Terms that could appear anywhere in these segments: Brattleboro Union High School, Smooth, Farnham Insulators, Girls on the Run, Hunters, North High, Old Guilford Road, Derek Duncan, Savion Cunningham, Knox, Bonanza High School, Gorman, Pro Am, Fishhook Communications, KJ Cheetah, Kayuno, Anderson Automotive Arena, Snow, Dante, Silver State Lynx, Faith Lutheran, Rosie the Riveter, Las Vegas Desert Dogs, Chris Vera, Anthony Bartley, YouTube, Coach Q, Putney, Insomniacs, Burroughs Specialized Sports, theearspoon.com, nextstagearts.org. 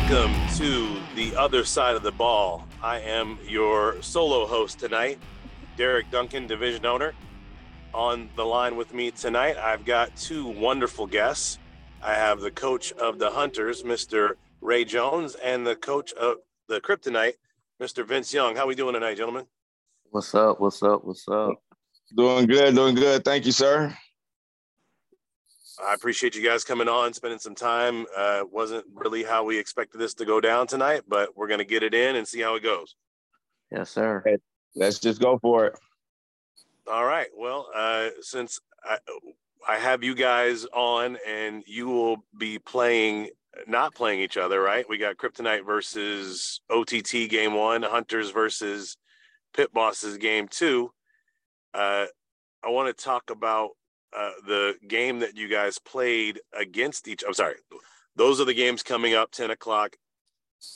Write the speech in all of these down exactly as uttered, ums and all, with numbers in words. Welcome to The Other Side of the Ball. I am your solo host tonight, Derek Duncan, division owner. On the line with me tonight, I've got two wonderful guests. I have the coach of the Hunters, Mister Ray Jones, and the coach of the Kryptonite, Mister Vince Young. How are we doing tonight, gentlemen? What's up? What's up? What's up? Doing good. Doing good. Thank you, sir. I appreciate you guys coming on, spending some time. Uh, wasn't really how we expected this to go down tonight, but we're going to get it in and see how it goes. Yes, sir. Hey, let's just go for it. All right. Well, uh, since I, I have you guys on and you will be playing, not playing each other, right? We got Kryptonite versus O T T game one, Hunters versus Pit Bosses game two. Uh, I want to talk about Uh, the game that you guys played against each, I'm sorry, those are the games coming up ten o'clock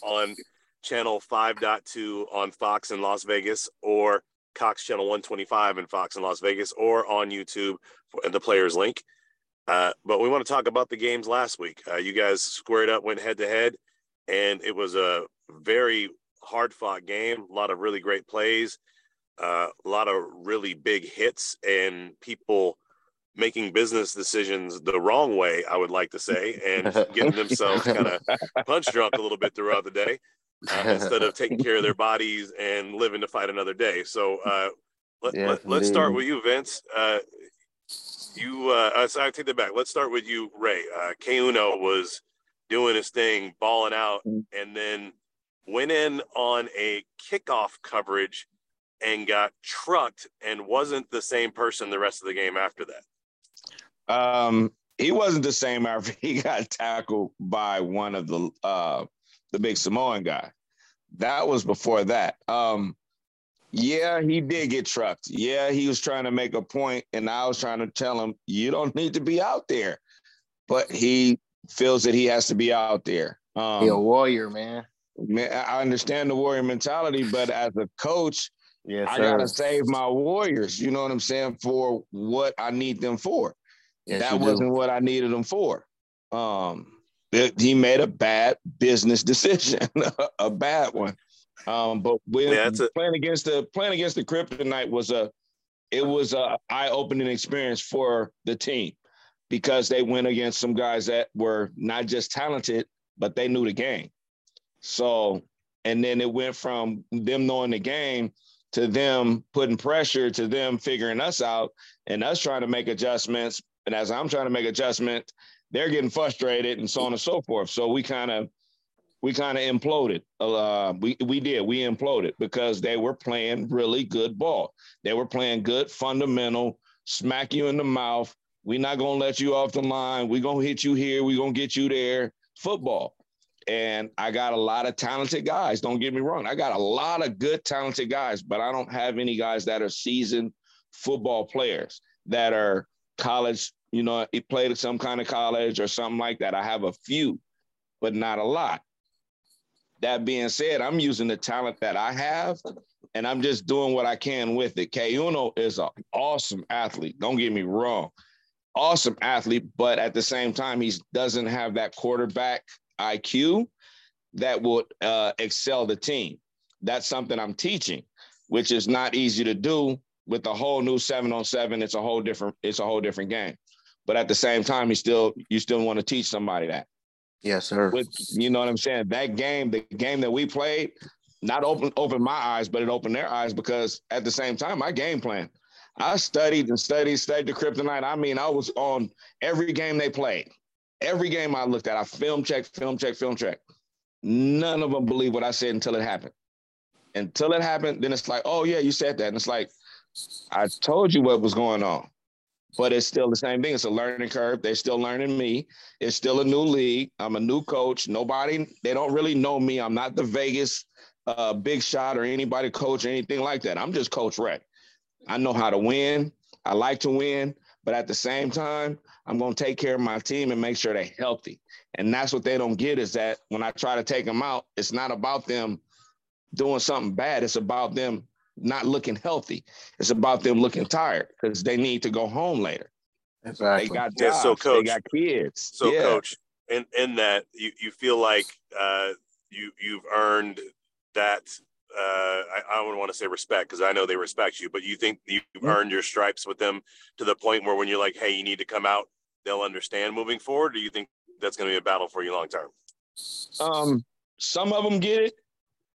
on channel five point two on Fox in Las Vegas, or Cox channel one twenty-five in Fox in Las Vegas, or on YouTube at the Players Link. Uh, but we want to talk about the games last week. Uh, you guys squared up, went head to head, and it was a very hard fought game. A lot of really great plays, uh, a lot of really big hits, and people making business decisions the wrong way, I would like to say, and getting themselves kind of punch drunk a little bit throughout the day uh, instead of taking care of their bodies and living to fight another day. So uh, let, yeah, let, let's start with you, Vince. Uh, you, uh, I take that back. Let's start with you, Ray. Uh, Kayuno was doing his thing, balling out, and then went in on a kickoff coverage and got trucked and wasn't the same person the rest of the game after that. Um, he wasn't the same after he got tackled by one of the uh, the big Samoan guy. That was before that. Um, yeah, he did get trucked. Yeah, he was trying to make a point, and I was trying to tell him, you don't need to be out there. But he feels that he has to be out there. Um, You're a warrior, man. man. I understand the warrior mentality, but as a coach, yes, I got to save my warriors, you know what I'm saying, for what I need them for. Yes, that wasn't do. what I needed them for. Um, it, he made a bad business decision, a bad one. Um, but when yeah, a- playing against the playing against the Kryptonite was a it was a eye-opening experience for the team, because they went against some guys that were not just talented, but they knew the game. So, and then it went from them knowing the game to them putting pressure, to them figuring us out and us trying to make adjustments. And as I'm trying to make adjustments, they're getting frustrated and so on and so forth. So we kind of, we kind of imploded. Uh, we we did. We imploded because they were playing really good ball. They were playing good fundamental, smack you in the mouth. We're not going to let you off the line. We're going to hit you here. We're going to get you there. Football. And I got a lot of talented guys. Don't get me wrong. I got a lot of good, talented guys, but I don't have any guys that are seasoned football players that are college, you know, he played at some kind of college or something like that. I have a few, but not a lot. That being said, I'm using the talent that I have, and I'm just doing what I can with it. Kayuno is an awesome athlete. Don't get me wrong. Awesome athlete, but at the same time, he doesn't have that quarterback I Q that would uh, excel the team. That's something I'm teaching, which is not easy to do. With a whole new seven on seven, it's a whole different, it's a whole different game. But at the same time, you still, you still want to teach somebody that. Yes, sir. With, you know what I'm saying? That game, the game that we played, not open, opened my eyes, but it opened their eyes, because at the same time, my game plan, I studied and studied, studied the Kryptonite. I mean, I was on every game they played. Every game I looked at, I film check, film check, film check. None of them believed what I said until it happened. Until it happened, then it's like, oh yeah, you said that. And it's like, I told you what was going on, but it's still the same thing. It's a learning curve. They're still learning me. It's still a new league. I'm a new coach. Nobody, they don't really know me. I'm not the Vegas uh, big shot or anybody coach or anything like that. I'm just Coach Ray. I know how to win. I like to win, but at the same time, I'm going to take care of my team and make sure they're healthy. And that's what they don't get, is that when I try to take them out, it's not about them doing something bad. It's about them not looking healthy. It's about them looking tired because they need to go home later. Exactly. They got jobs, yeah, so coach, they got kids. So yeah. Coach, in, in that you, you feel like uh, you, you've earned that, uh, I, I don't want to say respect, because I know they respect you, but you think you've earned your stripes with them to the point where when you're like, hey, you need to come out, they'll understand moving forward? Do you think that's going to be a battle for you long term? Um, some of them get it,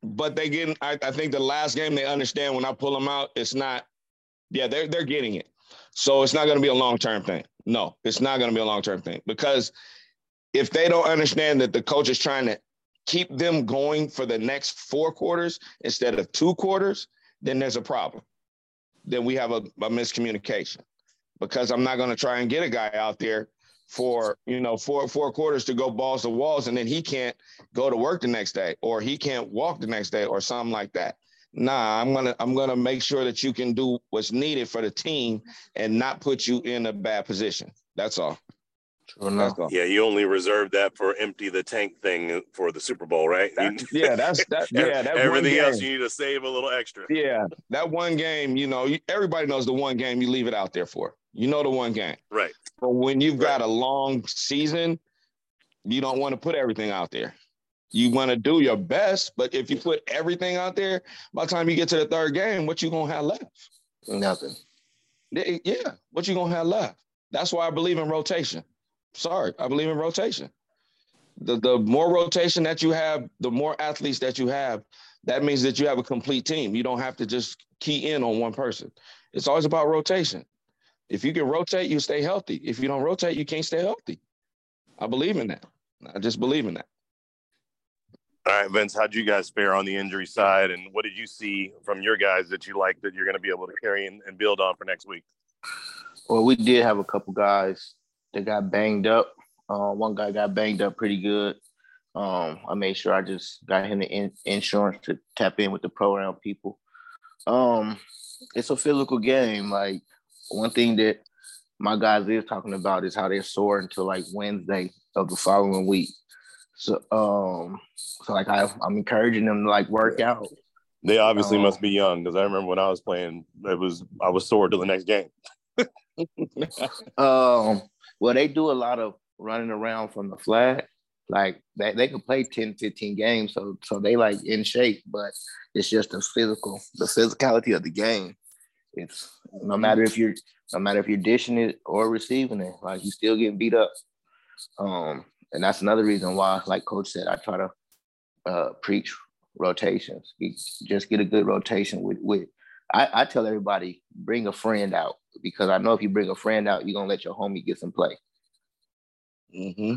but they get, I, I think the last game they understand when I pull them out, it's not, yeah, they're, they're getting it. So it's not going to be a long-term thing. No, it's not going to be a long-term thing, because if they don't understand that the coach is trying to keep them going for the next four quarters instead of two quarters, then there's a problem. Then we have a, a miscommunication, because I'm not going to try and get a guy out there for, you know, four, four quarters to go balls to walls, and then he can't go to work the next day, or he can't walk the next day, or something like that. Nah, I'm going to, I'm going to make sure that you can do what's needed for the team and not put you in a bad position. That's all. True enough. That's all. Yeah. You only reserved that for empty the tank thing for the Super Bowl, right? That, yeah. That's that. Yeah. That everything game, else you need to save a little extra. Yeah. That one game, you know, everybody knows the one game you leave it out there for. You know the one game. Right. But when you've got right. a long season, you don't want to put everything out there. You want to do your best, but if you put everything out there, by the time you get to the third game, what you going to have left? Nothing. Yeah, what you going to have left? That's why I believe in rotation. Sorry, I believe in rotation. The, the more rotation that you have, the more athletes that you have, that means that you have a complete team. You don't have to just key in on one person. It's always about rotation. If you can rotate, you stay healthy. If you don't rotate, you can't stay healthy. I believe in that. I just believe in that. All right, Vince, how'd you guys fare on the injury side, and what did you see from your guys that you like that you're going to be able to carry and, and build on for next week? Well, we did have a couple guys that got banged up. Uh, one guy got banged up pretty good. Um, I made sure I just got him the in- insurance to tap in with the Pro Am people. Um, it's a physical game. Like, one thing that my guys is talking about is how they're sore until like Wednesday of the following week. So, um, so like I, I'm encouraging them to like work out. They obviously um, must be young, because I remember when I was playing, it was I was sore till the next game. um, well, they do a lot of running around from the flag. Like they, they could play ten, fifteen games, so so they like in shape. But it's just the physical, the physicality of the game. It's no matter if you're no matter if you're dishing it or receiving it, like you still getting beat up. Um. And that's another reason why, like Coach said, I try to uh, preach rotations. Just get a good rotation with, with. I, I tell everybody, bring a friend out, because I know if you bring a friend out, you're going to let your homie get some play. Mm-hmm.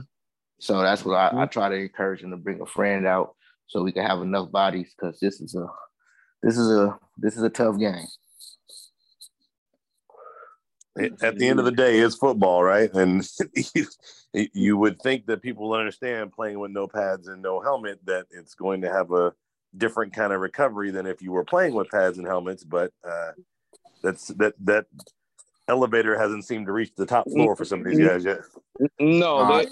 So that's what I, I try to encourage them to bring a friend out so we can have enough bodies, because this is a this is a this is a tough game. At the end of the day, it's football, right? And you, you would think that people understand playing with no pads and no helmet, that it's going to have a different kind of recovery than if you were playing with pads and helmets. But uh, that's that that elevator hasn't seemed to reach the top floor for some of these guys yet. No, they,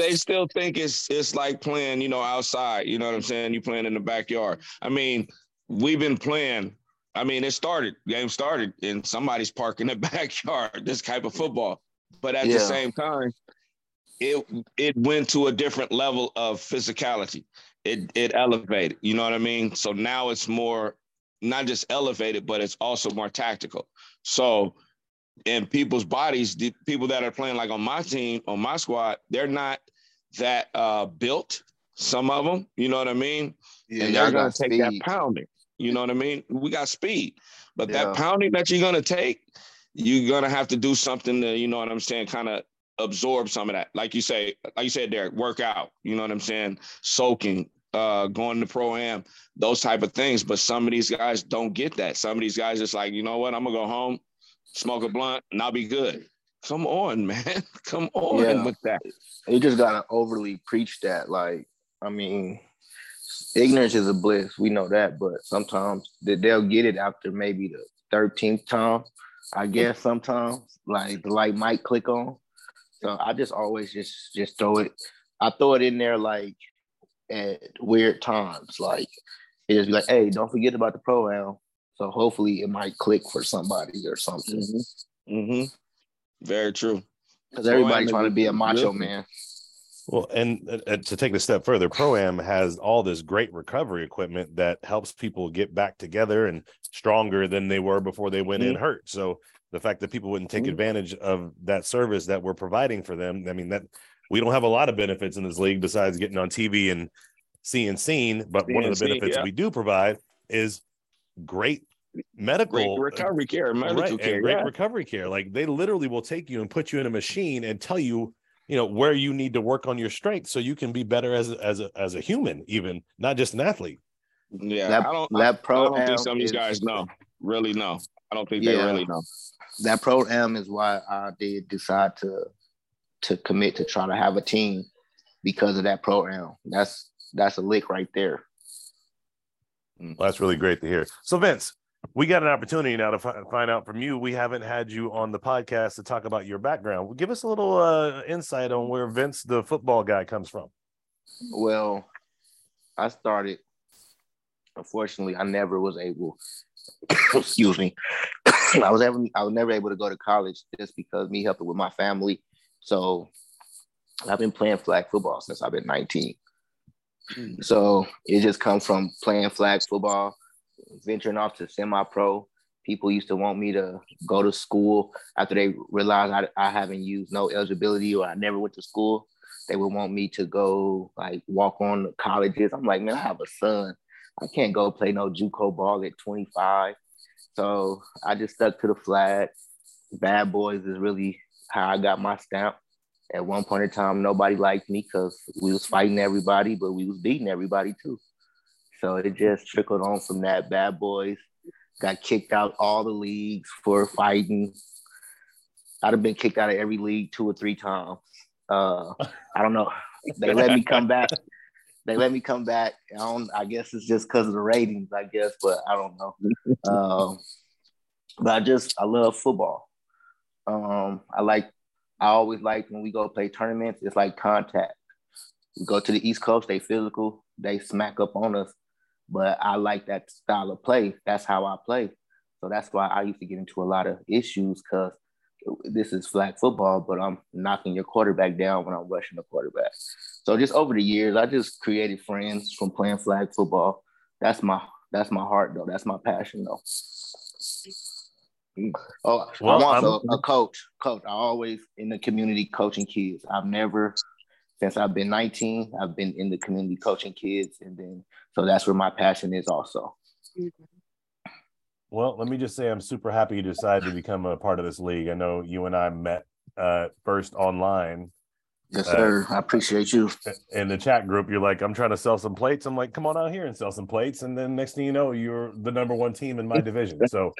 they still think it's it's like playing, you know, outside. You know what I'm saying? You're playing in the backyard. I mean, we've been playing. I mean, it started, game started in somebody's park in the backyard, this type of football. But at yeah. the same time, it it went to a different level of physicality. It it elevated, you know what I mean? So now it's more, not just elevated, but it's also more tactical. So in people's bodies, the people that are playing, like on my team, on my squad, they're not that uh, built, some of them, you know what I mean? Yeah, and they're going to take that pounding. You know what I mean? We got speed, but yeah. that pounding that you're going to take, you're going to have to do something to, you know what I'm saying, kind of absorb some of that. Like you say, like you said, Derek, work out, you know what I'm saying? Soaking, uh, going to Pro-Am, those type of things. But some of these guys don't get that. Some of these guys just like, you know what, I'm going to go home, smoke a blunt, and I'll be good. Come on, man. Come on yeah. with that. You just got to overly preach that. Like, I mean, ignorance is a bliss. We know that, but sometimes they'll get it after maybe the thirteenth time, I guess. Sometimes like the light might click on. So I just always just just throw it. I throw it in there like at weird times. Like it just be like, hey, don't forget about the Pro-Am. So hopefully it might click for somebody or something. Mm-hmm. Mm-hmm. Very true. Because everybody's trying to be a macho man. Well, and uh, to take it a step further, Pro Am has all this great recovery equipment that helps people get back together and stronger than they were before they went mm-hmm. in hurt. So the fact that people wouldn't take mm-hmm. advantage of that service that we're providing for them, I mean, that we don't have a lot of benefits in this league besides getting on T V and seeing seen, but C N C, one of the benefits yeah. we do provide is great medical great recovery care, medical right, care, and great yeah. recovery care. Like, they literally will take you and put you in a machine and tell you, you know, where you need to work on your strength so you can be better as a, as a, as a human, even not just an athlete. Yeah, that, I don't, that I, pro I don't think some of these guys know, really know. I don't think yeah, they really know. That Pro Am is why I did decide to to commit to try to have a team, because of that Pro Am. That's that's a lick right there. Well, that's really great to hear. So, Vince, we got an opportunity now to f- find out from you. We haven't had you on the podcast to talk about your background. Well, give us a little uh, insight on where Vince, the football guy, comes from. Well, I started, unfortunately, I never was able, excuse me, I was, ever, I was never able to go to college just because me helping with my family. So I've been playing flag football since I've been nineteen. Mm. So it just comes from playing flag football, venturing off to semi-pro. People used to want me to go to school after they realized I, I haven't used no eligibility or I never went to school. They would want me to go like walk on to colleges. I'm like, man, I have a son. I can't go play no JUCO ball at twenty-five. So I just stuck to the flag. Bad Boys is really how I got my stamp. At one point in time, nobody liked me because we was fighting everybody, but we was beating everybody too. So it just trickled on from that. Bad Boys, got kicked out all the leagues for fighting. I'd have been kicked out of every league two or three times. Uh, I don't know. They let me come back. They let me come back. I, don't, I guess it's just because of the ratings, I guess, but I don't know. Um, but I just, I love football. Um, I like, I always like when we go play tournaments, it's like contact. We go to the East Coast, they physical, they smack up on us. But I like that style of play. That's how I play. So that's why I used to get into a lot of issues, because this is flag football, but I'm knocking your quarterback down when I'm rushing the quarterback. So just over the years, I just created friends from playing flag football. That's my that's my heart, though. That's my passion, though. Oh, well, I'm also I'm... a coach. Coach, I always in the community coaching kids. I've never, since I've been nineteen, I've been in the community coaching kids, and then so that's where my passion is also. Well, let me just say I'm super happy you decided to become a part of this league. I know you and I met uh, first online. Yes, sir. Uh, I appreciate you. In the chat group, you're like, I'm trying to sell some plates. I'm like, come on out here and sell some plates. And then next thing you know, you're the number one team in my division. So,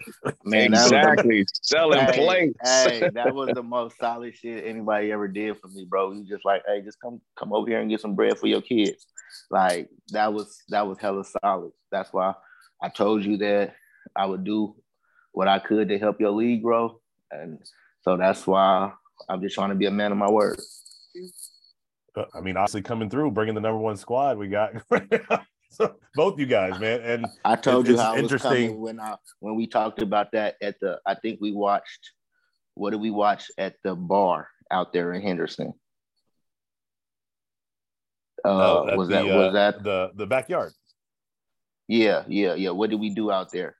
man, exactly. Was, Selling hey, plates. Hey, that was the most solid shit anybody ever did for me, bro. You just like, hey, just come come over here and get some bread for your kids. Like, that was that was hella solid. That's why I told you that I would do what I could to help your league grow. And so that's why I'm just trying to be a man of my word. I mean, obviously coming through, bringing the number one squad we got. So both you guys, man. And I told you how interesting when I when we talked about that at the. I think we watched. What did we watch at the bar out there in Henderson? Uh, oh, was the, that uh, was that the the backyard? Yeah, yeah, yeah. What did we do out there?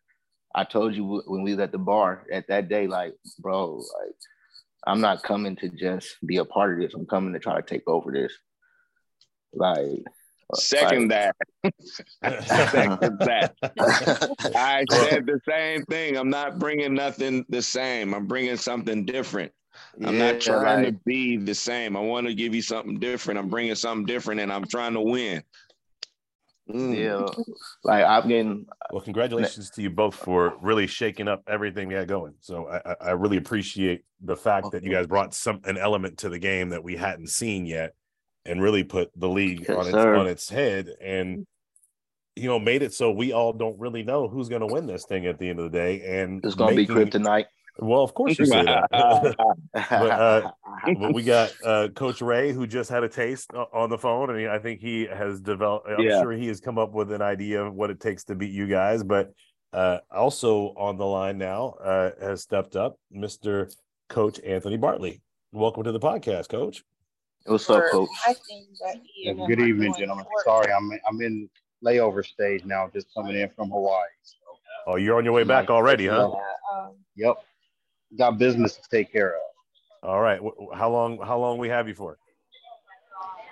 I told you when we was at the bar at that day, like, bro, like. I'm not coming to just be a part of this. I'm coming to try to take over this. Like, second like, that. Second that. I said the same thing. I'm not bringing nothing the same. I'm bringing something different. I'm yeah, not trying like, to be the same. I want to give you something different. I'm bringing something different, and I'm trying to win. Yeah. Like, I've been. Well, congratulations to you both for really shaking up everything we had going. So I, I really appreciate the fact that you guys brought some an element to the game that we hadn't seen yet, and really put the league yes, on its sir. on its head, and you know made it so we all don't really know who's going to win this thing at the end of the day. And it's going to be Kryptonite. Well, of course you say that. but, uh, but we got uh, Coach Ray, who just had a taste on the phone, and I think he has developed. I'm yeah. sure he has come up with an idea of what it takes to beat you guys. But uh, also on the line now uh, has stepped up, Mister Coach Anthony Bartley. Welcome to the podcast, Coach. What's up, Coach? Yeah, good evening, gentlemen. Sorry, I'm I'm in layover stage now, just coming in from Hawaii. So. Oh, you're on your way back already, huh? Yep. Got business to take care of. All right. How long? How long we have you for?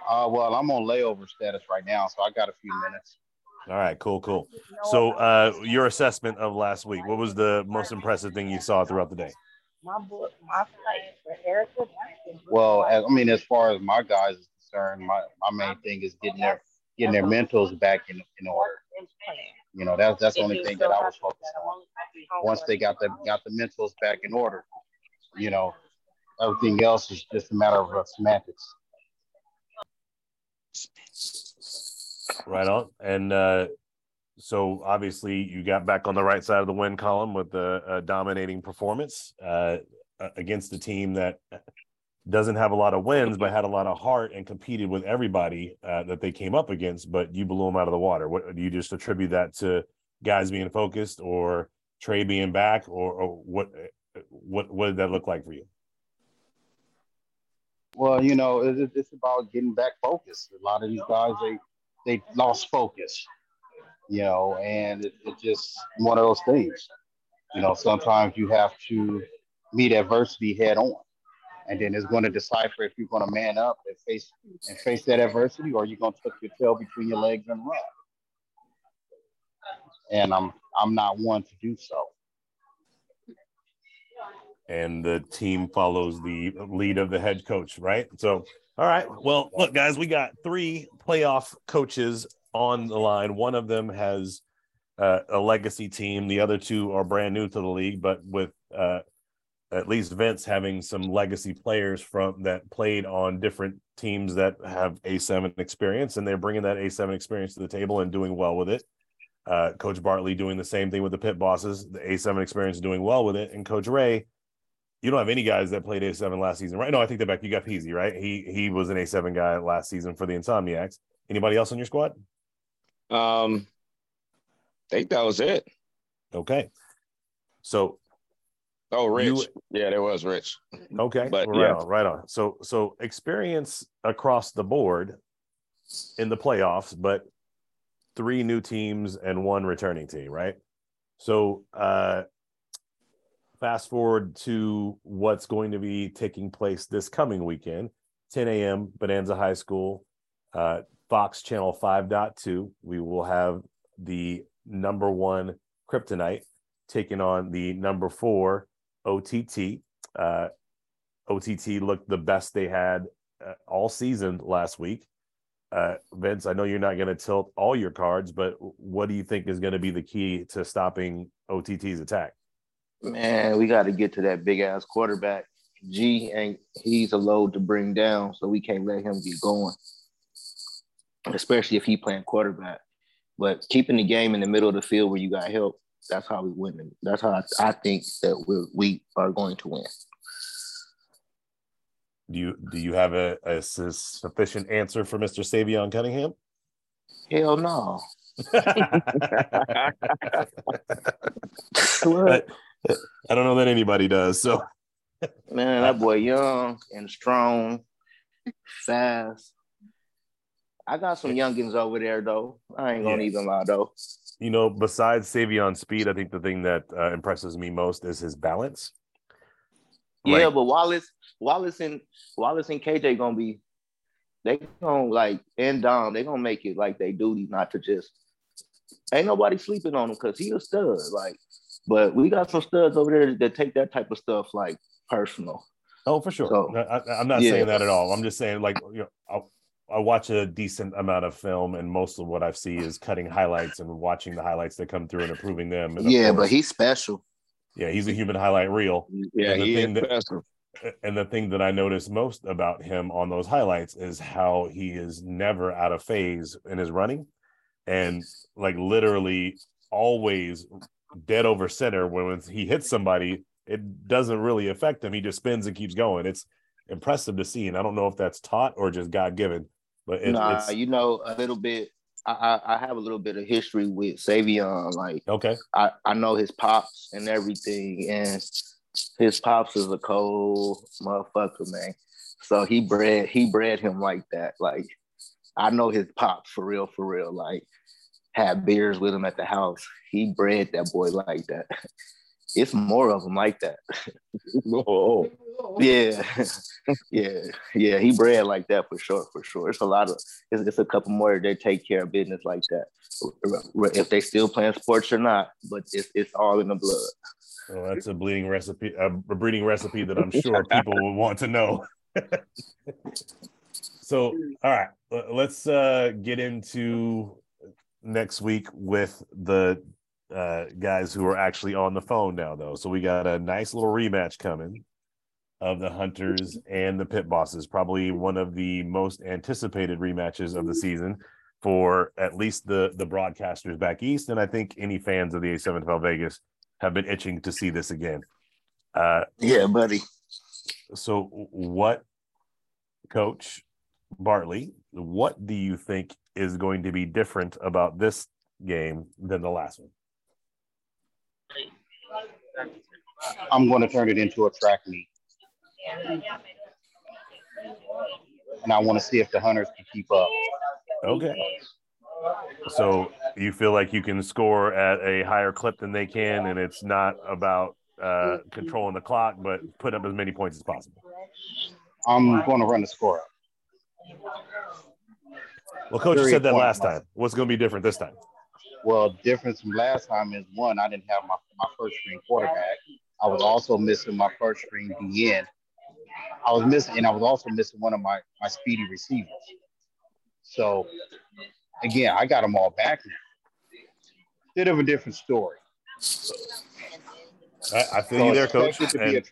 Uh, well, I'm on layover status right now, so I got a few minutes. All right, cool, cool. So, uh, your assessment of last week, what was the most impressive thing you saw throughout the day? My book, my flight for Well, I mean, as far as my guys is concerned, my, my main thing is getting their getting their mentals back in, in order. You know, that's that's the only thing that I was focused on. Once they got the got the mentals back in order, you know, everything else is just a matter of uh, semantics. Right on. And uh, so obviously you got back on the right side of the win column with a, a dominating performance uh, against a team that doesn't have a lot of wins, but had a lot of heart and competed with everybody uh, that they came up against, but you blew them out of the water. What do you just attribute that to? Guys being focused, or Trey being back, or, or what, what, what did that look like for you? Well, you know, it, it's about getting back focused. A lot of these guys, they, they lost focus, you know, and it's it just one of those things. You know, sometimes you have to meet adversity head on, and then it's going to decipher if you're going to man up and face and face that adversity, or you're going to tuck your tail between your legs and run. And I'm I'm not one to do so. And the team follows the lead of the head coach, right? So. All right. Well, look, guys, we got three playoff coaches on the line. One of them has uh, a legacy team. The other two are brand new to the league, but with uh, at least Vince having some legacy players from that played on different teams that have A seven experience, and they're bringing that A seven experience to the table and doing well with it. Uh, Coach Bartley doing the same thing with the Pit Bosses, the A seven experience doing well with it, and Coach Ray. You don't have any guys that played A seven last season, right? No, I think they're back. You got Peasy, right? He he was an A seven guy last season for the Insomniacs. Anybody else on your squad? Um, I think that was it. Okay. So. Oh, Rich. You, yeah, there was Rich. Okay. But, right yeah. on, right on. So, so experience across the board in the playoffs, but three new teams and one returning team, right? So, uh. Fast forward to what's going to be taking place this coming weekend, ten a m, Bonanza High School, uh, Fox Channel five point two. We will have the number one Kryptonite taking on the number four O T T. Uh, O T T looked the best they had uh, all season last week. Uh, Vince, I know you're not going to tilt all your cards, but what do you think is going to be the key to stopping O T T's attack? Man, we got to get to that big-ass quarterback. G, and he's a load to bring down, so we can't let him get going, especially if he's playing quarterback. But keeping the game in the middle of the field where you got help, that's how we win. That's how I think that we're, we are going to win. Do you, do you have a, a sufficient answer for Mister Savion Cunningham? Hell no. I, I don't know that anybody does. So, man, that boy young and strong, fast. I got some youngins over there, though. I ain't gonna yes. even lie, though. You know, besides Savion's speed, I think the thing that uh, impresses me most is his balance. Yeah, like, but Wallace, Wallace, and Wallace and K J gonna be. They gonna like and Dom. They gonna make it like they duty not to just. Ain't nobody sleeping on him because he a stud. Like, but we got some studs over there that take that type of stuff like personal. Oh, for sure. So, I, I'm not yeah. saying that at all. I'm just saying like you know, I, I watch a decent amount of film, and most of what I see is cutting highlights and watching the highlights that come through and improving them. And yeah, but he's special. Yeah, he's a human highlight reel. Yeah, and the he thing is that, special. And the thing that I notice most about him on those highlights is how he is never out of phase in his running, and like literally always dead over center. When he hits somebody, it doesn't really affect him. He just spins and keeps going. It's impressive to see, and I don't know if that's taught or just God given. But it, nah, it's you know a little bit. I, I have a little bit of history with Savion. Like okay, I, I know his pops and everything, and. His pops is a cold motherfucker, man. So he bred he bred him like that. Like, I know his pops for real, for real. Like, had beers with him at the house. He bred that boy like that. It's more of them like that. Oh. Yeah. Yeah. Yeah. He bred like that for sure. For sure. It's a lot of, it's just a couple more that take care of business like that. If they still playing sports or not, but it's it's all in the blood. Well, that's a bleeding recipe, a breeding recipe that I'm sure people will want to know. So, all right, let's uh, get into next week with the uh guys who are actually on the phone now though. So we got a nice little rematch coming of the Hunters and the Pit Bosses, probably one of the most anticipated rematches of the season for at least the the broadcasters back east, and I think any fans of the A seven F L Vegas have been itching to see this again. Uh yeah, buddy. So what, Coach Bartley, what do you think is going to be different about this game than the last one? I'm going to turn it into a track meet. And I want to see if the Hunters can keep up. Okay. So you feel like you can score at a higher clip than they can, and it's not about uh, controlling the clock, but put up as many points as possible. I'm going to run the score up. Well, Coach said that last time. What's going to be different this time? Well, the difference from last time is, one, I didn't have my, my first string quarterback. I was also missing my first string D N. I was missing, and I was also missing one of my, my speedy receivers. So, again, I got them all back now. Bit of a different story. I, I feel so you there, Coach. And, and,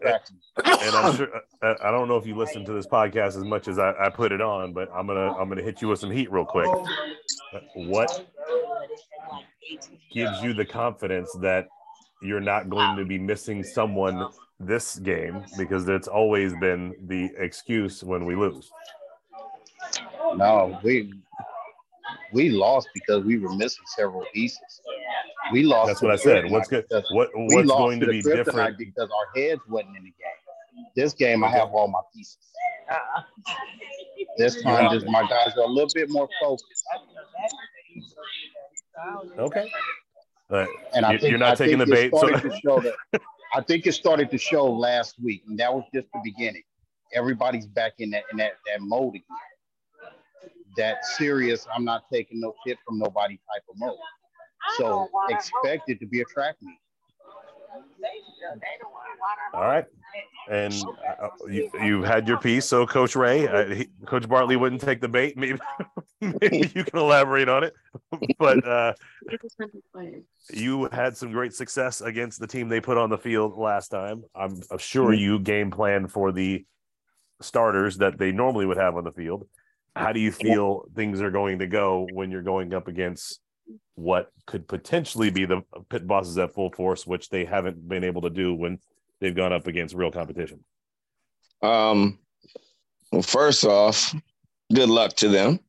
and I'm sure, I don't know if you listen to this podcast as much as I, I put it on, but I'm gonna I'm gonna hit you with some heat real quick. What gives you the confidence that you're not going to be missing someone this game, because it's always been the excuse when we lose? No, we we lost because we were missing several pieces. We lost. That's what I said. What's good? What what's going to be different? Because our heads wasn't in the game. This game, I have all my pieces. This time, just my guys are a little bit more focused. Okay. But and I think, you're not I taking the bait. So. To show that, I think it started to show last week, and that was just the beginning. Everybody's back in that in that, that mode again. That serious, I'm not taking no shit from nobody type of mode. So expect it to be a track meet. All right. And uh, you, you've had your piece. So Coach Ray, uh, he, Coach Bartley wouldn't take the bait. Maybe, maybe you can elaborate on it. But uh, you had some great success against the team they put on the field last time. I'm sure you game planned for the starters that they normally would have on the field. How do you feel things are going to go when you're going up against what could potentially be the Pit Bosses at full force, which they haven't been able to do when they've gone up against real competition? Um, well, first off, good luck to them.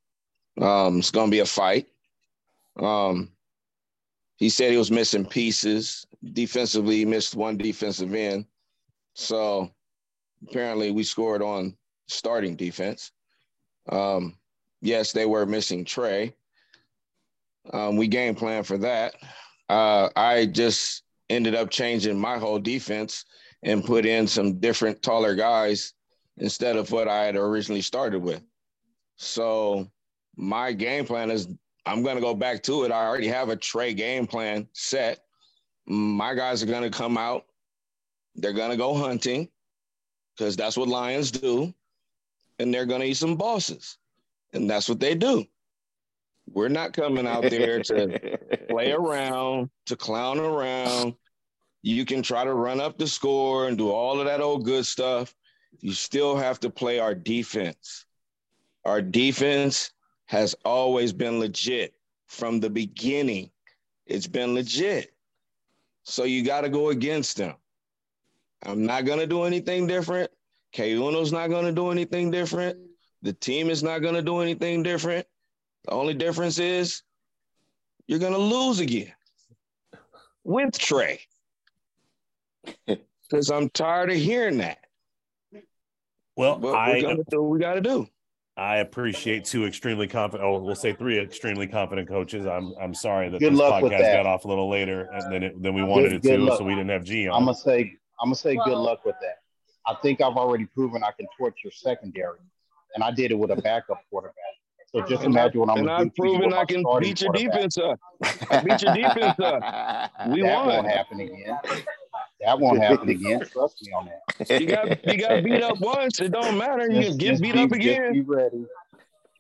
Um, it's going to be a fight. Um, he said he was missing pieces. Defensively, he missed one defensive end. So apparently we scored on starting defense. Um, yes, they were missing Trey. Um, we game plan for that. Uh, I just ended up changing my whole defense and put in some different taller guys instead of what I had originally started with. So my game plan is, I'm going to go back to it. I already have a Trey game plan set. My guys are going to come out. They're going to go hunting because that's what lions do. And they're going to eat some bosses. And that's what they do. We're not coming out there to play around, to clown around. You can try to run up the score and do all of that old good stuff. You still have to play our defense. Our defense has always been legit from the beginning. It's been legit. So you got to go against them. I'm not going to do anything different. Kayuno's not going to do anything different. The team is not going to do anything different. The only difference is you're going to lose again with Trey, because I'm tired of hearing that. Well, but I we got to do what we got to do. I appreciate two extremely confident. Oh, we'll say three extremely confident coaches. I'm I'm sorry that good this podcast that. got off a little later than it, than we wanted good, it to, luck. so we didn't have G on. I'm gonna say I'm gonna say well, good luck with that. I think I've already proven I can torture secondary, and I did it with a backup quarterback. So just imagine what I'm and gonna I've do. Proven I can beat your defense up. I beat your defense up. We that won. Won't happen again. That won't happen again. Trust me on that. You got you got beat up once. It don't matter. You just, get just beat be, up again. Just be ready.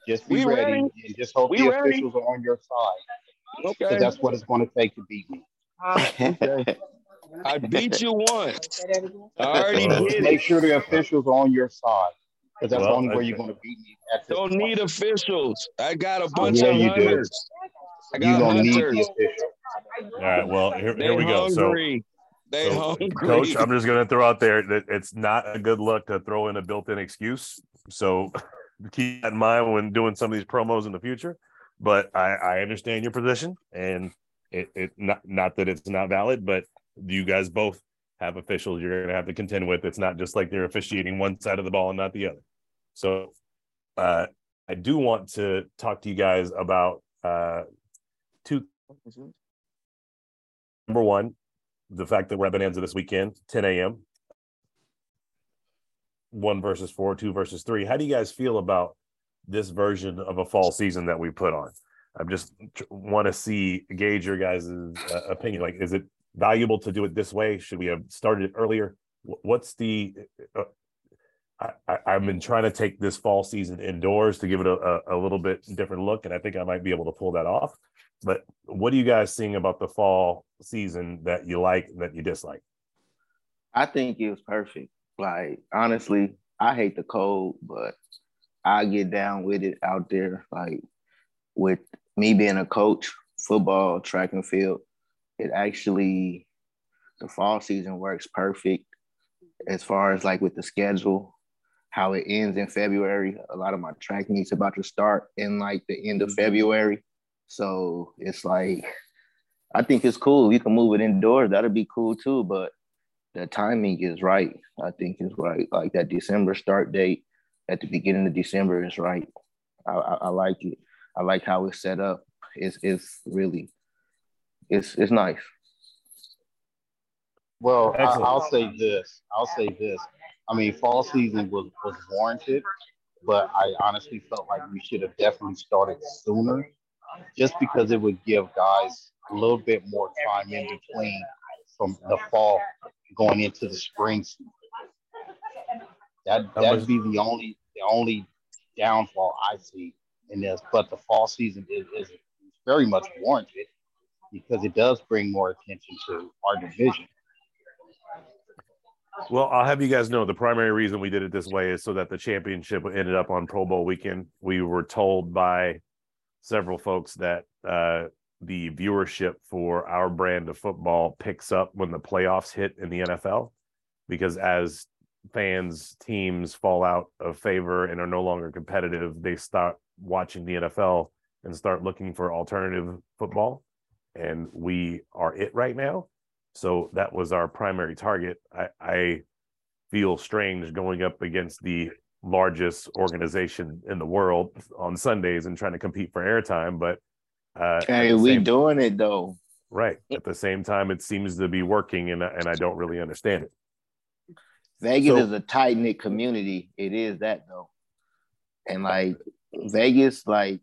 Just be we ready. ready. And just hope we the ready. officials are on your side. Okay. That's what it's going to take to beat me. Okay. I beat you once. I already well, did. Make sure the officials are on your side, because that's well, the only okay. way you're going to beat me. At this don't point. need officials. I got a bunch oh, yeah, of hunters. I got hunters. You don't need the officials. All right. Well, here, here we go. Hungry. So. They so, Coach, I'm just going to throw out there that it's not a good look to throw in a built-in excuse. So keep that in mind when doing some of these promos in the future. But I, I understand your position, and it, it not not that it's not valid, but you guys both have officials you're going to have to contend with. It's not just like they're officiating one side of the ball and not the other. So uh, I do want to talk to you guys about uh, two. Number one, the fact that we're at Bonanza this weekend, ten a.m., one versus four, two versus three. How do you guys feel about this version of a fall season that we put on? I just want to see, gauge your guys' uh, opinion. Like, is it valuable to do it this way? Should we have started it earlier? What's the uh, I, I, I've been trying to take this fall season indoors to give it a, a, a little bit different look, and I think I might be able to pull that off. But what are you guys seeing about the fall season that you like and that you dislike? I think it was perfect. Like, honestly, I hate the cold, but I get down with it out there. Like, with me being a coach, football, track and field, it actually, the fall season works perfect as far as like with the schedule, how it ends in February. A lot of my track meets about to start in like the end of February. So it's like, I think it's cool. You can move it indoors. That'd be cool too. But the timing is right. I think it's right. Like that December start date at the beginning of December is right. I, I, I like it. I like how it's set up. It's it's really, it's it's nice. Well, I, I'll say this. I'll say this. I mean, fall season was, was warranted, but I honestly felt like we should have definitely started sooner, just because it would give guys a little bit more time in between from the fall going into the spring season. That that'd be the only the only downfall I see in this. But the fall season is, is very much warranted because it does bring more attention to our division. Well, I'll have you guys know the primary reason we did it this way is so that the championship ended up on Pro Bowl weekend. We were told by several folks that uh, the viewership for our brand of football picks up when the playoffs hit in the N F L, because as fans, teams fall out of favor and are no longer competitive, they start watching the N F L and start looking for alternative football. And we are it right now. So that was our primary target. I, I feel strange going up against the largest organization in the world on Sundays and trying to compete for airtime, but uh hey, we same, doing it though, right? At the same time, it seems to be working, and and I don't really understand it. Vegas so, is a tight-knit community. It is that though, and like Vegas, like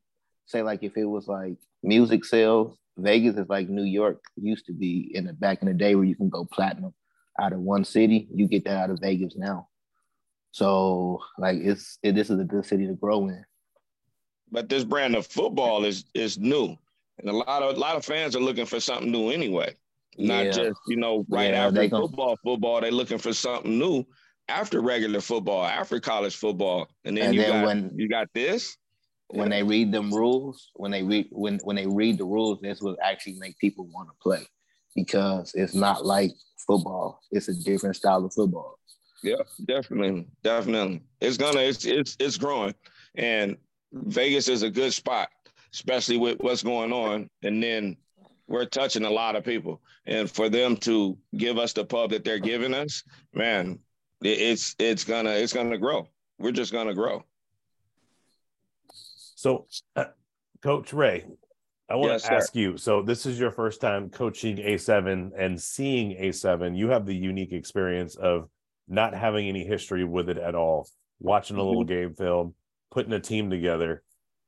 say like if it was like music sales, Vegas is like New York used to be in the back in the day, where you can go platinum out of one city. You get that out of Vegas now. So, like, it's it, this is a good city to grow in. But this brand of football is is new, and a lot of a lot of fans are looking for something new anyway. Not yeah. just you know right yeah, after football, football they're looking for something new after regular football, after college football, and then, and you, then got, when, you got this. When yeah. they read them rules, when they read when when they read the rules, this will actually make people want to play, because it's not like football; it's a different style of football. Yeah, definitely, definitely. It's gonna, it's it's it's growing, and Vegas is a good spot, especially with what's going on. And then we're touching a lot of people, and for them to give us the pub that they're giving us, man, it's it's gonna it's gonna grow. we're just going to grow. So, uh, Coach Ray, I want yes, to ask sir. you, so this is your first time coaching A seven and seeing A seven. You have the unique experience of not having any history with it at all, watching a little game film, putting a team together,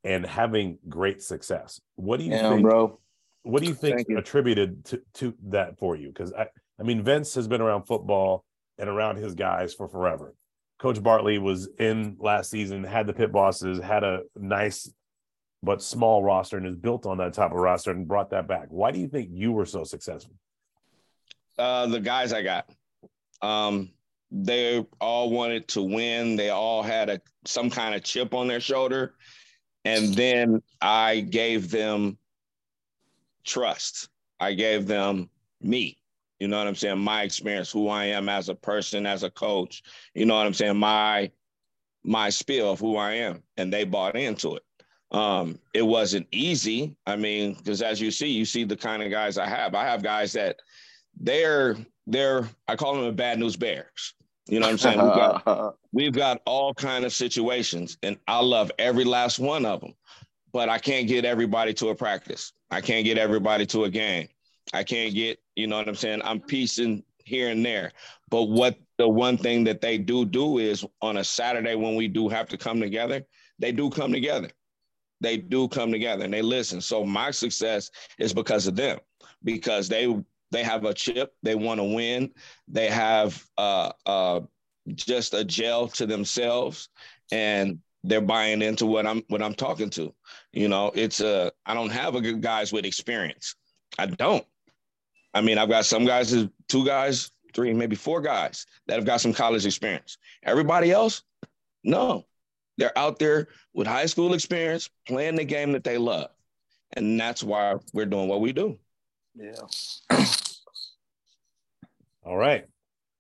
and having great success. What do you Damn, think, bro? What do you think Thank attributed to, to that for you? Because I, I mean, Vince has been around football and around his guys for forever. Coach Bartley was in last season, had the Pit Bosses, had a nice but small roster, and is built on that type of roster and brought that back. Why do you think you were so successful? Uh, the guys I got, um, they all wanted to win. They all had a some kind of chip on their shoulder. And then I gave them trust. I gave them me. You know what I'm saying? My experience, who I am as a person, as a coach, you know what I'm saying? My, my spiel of who I am, and they bought into it. Um, it wasn't easy. I mean, because as you see, you see the kind of guys I have. I have guys that they're, they're, I call them the bad news bears. You know what I'm saying? We've got, we've got all kinds of situations, and I love every last one of them, but I can't get everybody to a practice. I can't get everybody to a game. I can't get, you know what I'm saying? I'm piecing here and there. But what the one thing that they do do is on a Saturday when we do have to come together, they do come together. They do come together and they listen. So my success is because of them, because they they have a chip. They want to win. They have uh, uh, just a gel to themselves, and they're buying into what I'm what I'm talking to. You know, it's a I don't have a good guys with experience. I don't. I mean, I've got some guys, two guys, three, maybe four guys that have got some college experience. Everybody else, no. They're out there with high school experience playing the game that they love. And that's why we're doing what we do. Yeah. All right.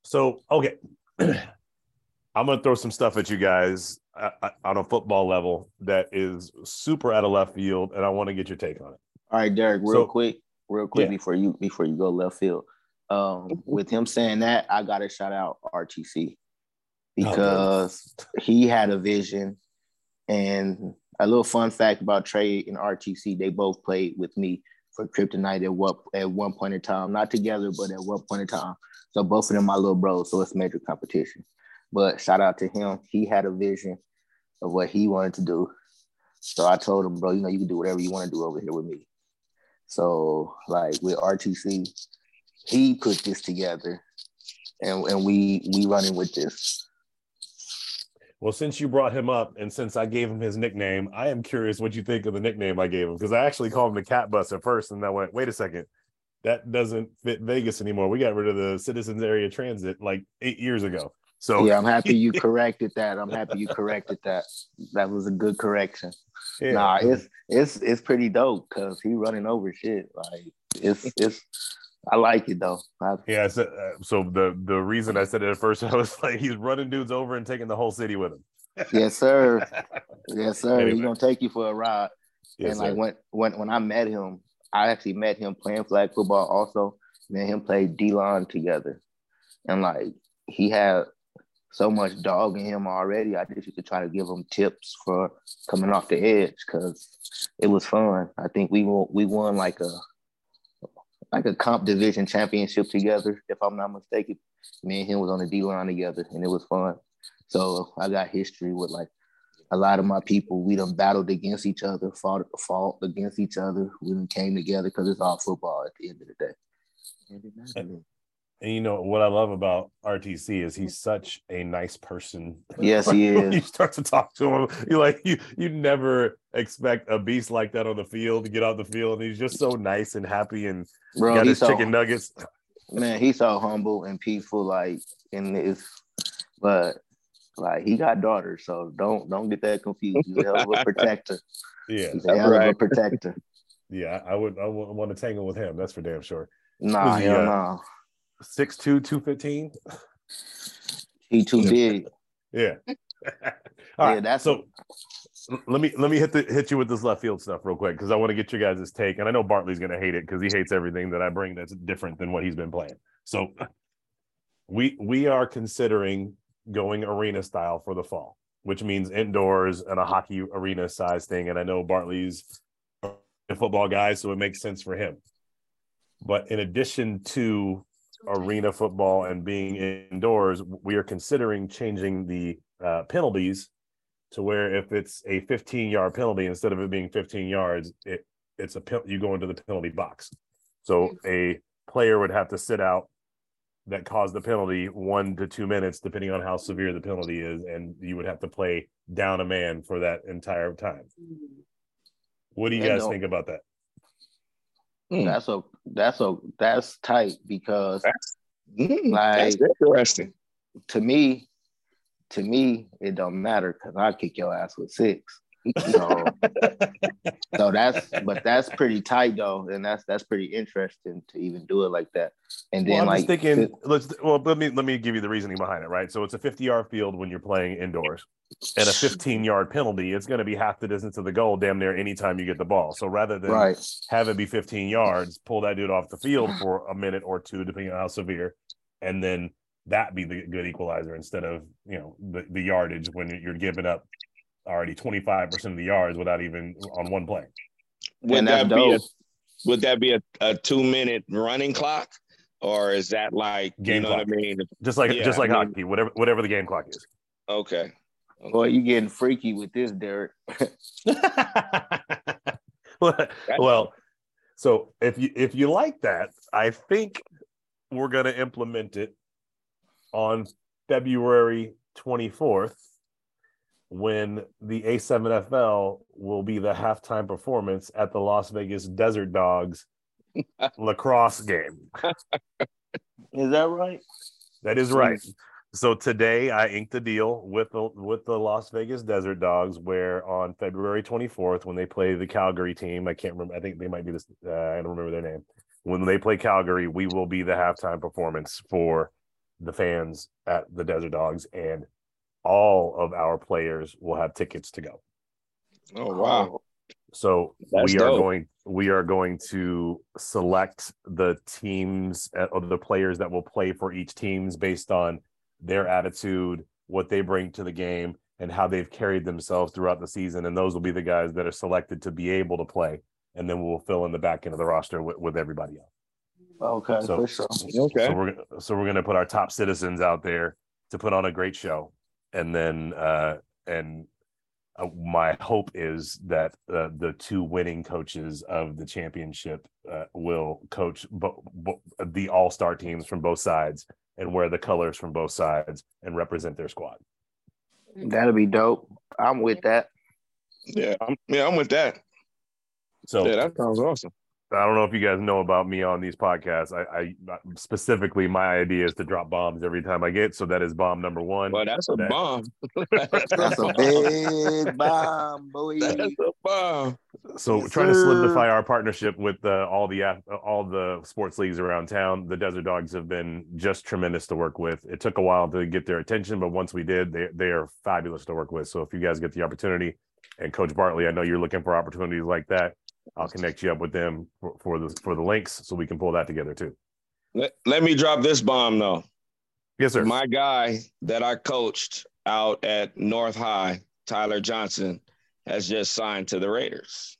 So, okay. I'm going to throw some stuff at you guys uh, on a football level that is super out of left field, and I want to get your take on it. All right, Derek, real so, quick. Real quick, yeah. before you before you go left field, um, with him saying that, I got to shout out R T C because oh, he had a vision. And a little fun fact about Trey and R T C, they both played with me for Kryptonite at what at one point in time, not together, but at one point in time. So both of them my little bros, so it's major competition. But shout out to him. He had a vision of what he wanted to do. So I told him, bro, you know, you can do whatever you want to do over here with me. So, like, with R T C, he put this together, and, and we we running with this. Well, since you brought him up, and since I gave him his nickname, I am curious what you think of the nickname I gave him, because I actually called him the Cat Bus at first, and I went, wait a second, that doesn't fit Vegas anymore. We got rid of the Citizens Area Transit like eight years ago. So yeah, I'm happy you corrected that. I'm happy you corrected that. That was a good correction. Yeah. Nah, it's it's it's pretty dope because he running over shit. Like it's it's, I like it though. I, yeah. So, uh, so the the reason I said it at first, I was like, he's running dudes over and taking the whole city with him. Yes, sir. Yes, sir. Anyway. He's gonna take you for a ride. Yes, and like sir. when when when I met him, I actually met him playing flag football. Also, me and him played D-line together, and like he had so much dog in him already. I just used to try to give him tips for coming off the edge because it was fun. I think we won, we won like a like a comp division championship together, if I'm not mistaken. Me and him was on the D-line together, and it was fun. So I got history with like a lot of my people. We done battled against each other, fought, fought against each other. We done came together because it's all football at the end of the day. And, you know, what I love about R T C is he's such a nice person. Yes, he is. You start to talk to him, you're like, you you never expect a beast like that on the field to get out the field. And he's just so nice and happy and Bro, got his so, chicken nuggets. Man, he's so humble and peaceful, like, in this. But, like, he got daughters, so don't don't get that confused. He's a hell of a protector. Yeah. He's a hell right. of a protector. Yeah, I would I would want to tangle with him. That's for damn sure. Nah, hell uh, no. six two, two fifteen He too big. Yeah. All yeah, right. That's so. Let me let me hit the hit you with this left field stuff real quick because I want to get your guys' take, and I know Bartley's going to hate it because he hates everything that I bring that's different than what he's been playing. So we we are considering going arena style for the fall. which means indoors and a hockey arena size thing. And I know Bartley's a football guy, so it makes sense for him. But in addition to arena football and being indoors, we are considering changing the uh, penalties to where if it's a fifteen-yard penalty, instead of it being fifteen yards, it, it's a you go into the penalty box. So a player would have to sit out that caused the penalty one to two minutes, depending on how severe the penalty is, and you would have to play down a man for that entire time. What do you guys think about that? That's a that's a that's tight because that's, like that's interesting to me. To me, it don't matter because I kick your ass with six. So, so that's but that's pretty tight though, and that's that's pretty interesting to even do it like that. And then well, I'm like just thinking, let's well let me let me give you the reasoning behind it, right? So it's a fifty-yard field when you're playing indoors, and a fifteen-yard penalty, it's going to be half the distance of the goal, damn near anytime you get the ball. So rather than right. have it be fifteen yards, pull that dude off the field for a minute or two, depending on how severe, and then that be the good equalizer instead of you know the, the yardage when you're giving up already twenty-five percent of the yards without even on one play. Would that be a, would that be a, a two-minute running clock, or is that like game you know clock. What I mean? Just like yeah, just like I mean, hockey, whatever whatever the game clock is. Okay. okay. Boy, you getting freaky with this, Derek. well, well, so if you if you like that, I think we're going to implement it on February twenty-fourth. When the A seven F L will be the halftime performance at the Las Vegas Desert Dogs lacrosse game. Is that right? That is right. So today I inked a deal with the, with the Las Vegas Desert Dogs where on February twenty-fourth, when they play the Calgary team, I can't remember, I think they might be this, uh, I don't remember their name. When they play Calgary, we will be the halftime performance for the fans at the Desert Dogs, and all of our players will have tickets to go. Oh, wow. So That's we are dope. going we are going to select the teams or the players that will play for each teams based on their attitude, what they bring to the game, and how they've carried themselves throughout the season. And those will be the guys that are selected to be able to play. And then we'll fill in the back end of the roster with, with everybody else. Okay, so, for sure. Okay. So we're, so we're going to put our top citizens out there to put on a great show. And then, uh, and uh, my hope is that uh, the two winning coaches of the championship uh, will coach bo- bo- the all-star teams from both sides and wear the colors from both sides and represent their squad. That'll be dope. I'm with that. Yeah, I'm, yeah, I'm with that. So yeah, that sounds awesome. I don't know if you guys know about me on these podcasts. I, I specifically, my idea is to drop bombs every time I get. So that is bomb number one. Well, that's a that, bomb. that's, that's a big bomb, boy. That's a bomb. So yes, trying sir. to solidify our partnership with uh, all the uh, all the sports leagues around town. The Desert Dogs have been just tremendous to work with. It took a while to get their attention, but once we did, they they are fabulous to work with. So if you guys get the opportunity, and Coach Bartley, I know you're looking for opportunities like that. I'll connect you up with them for, for the for the links so we can pull that together too. Let, let me drop this bomb though. Yes, sir. My guy that I coached out at North High, Tyler Johnson, has just signed to the Raiders.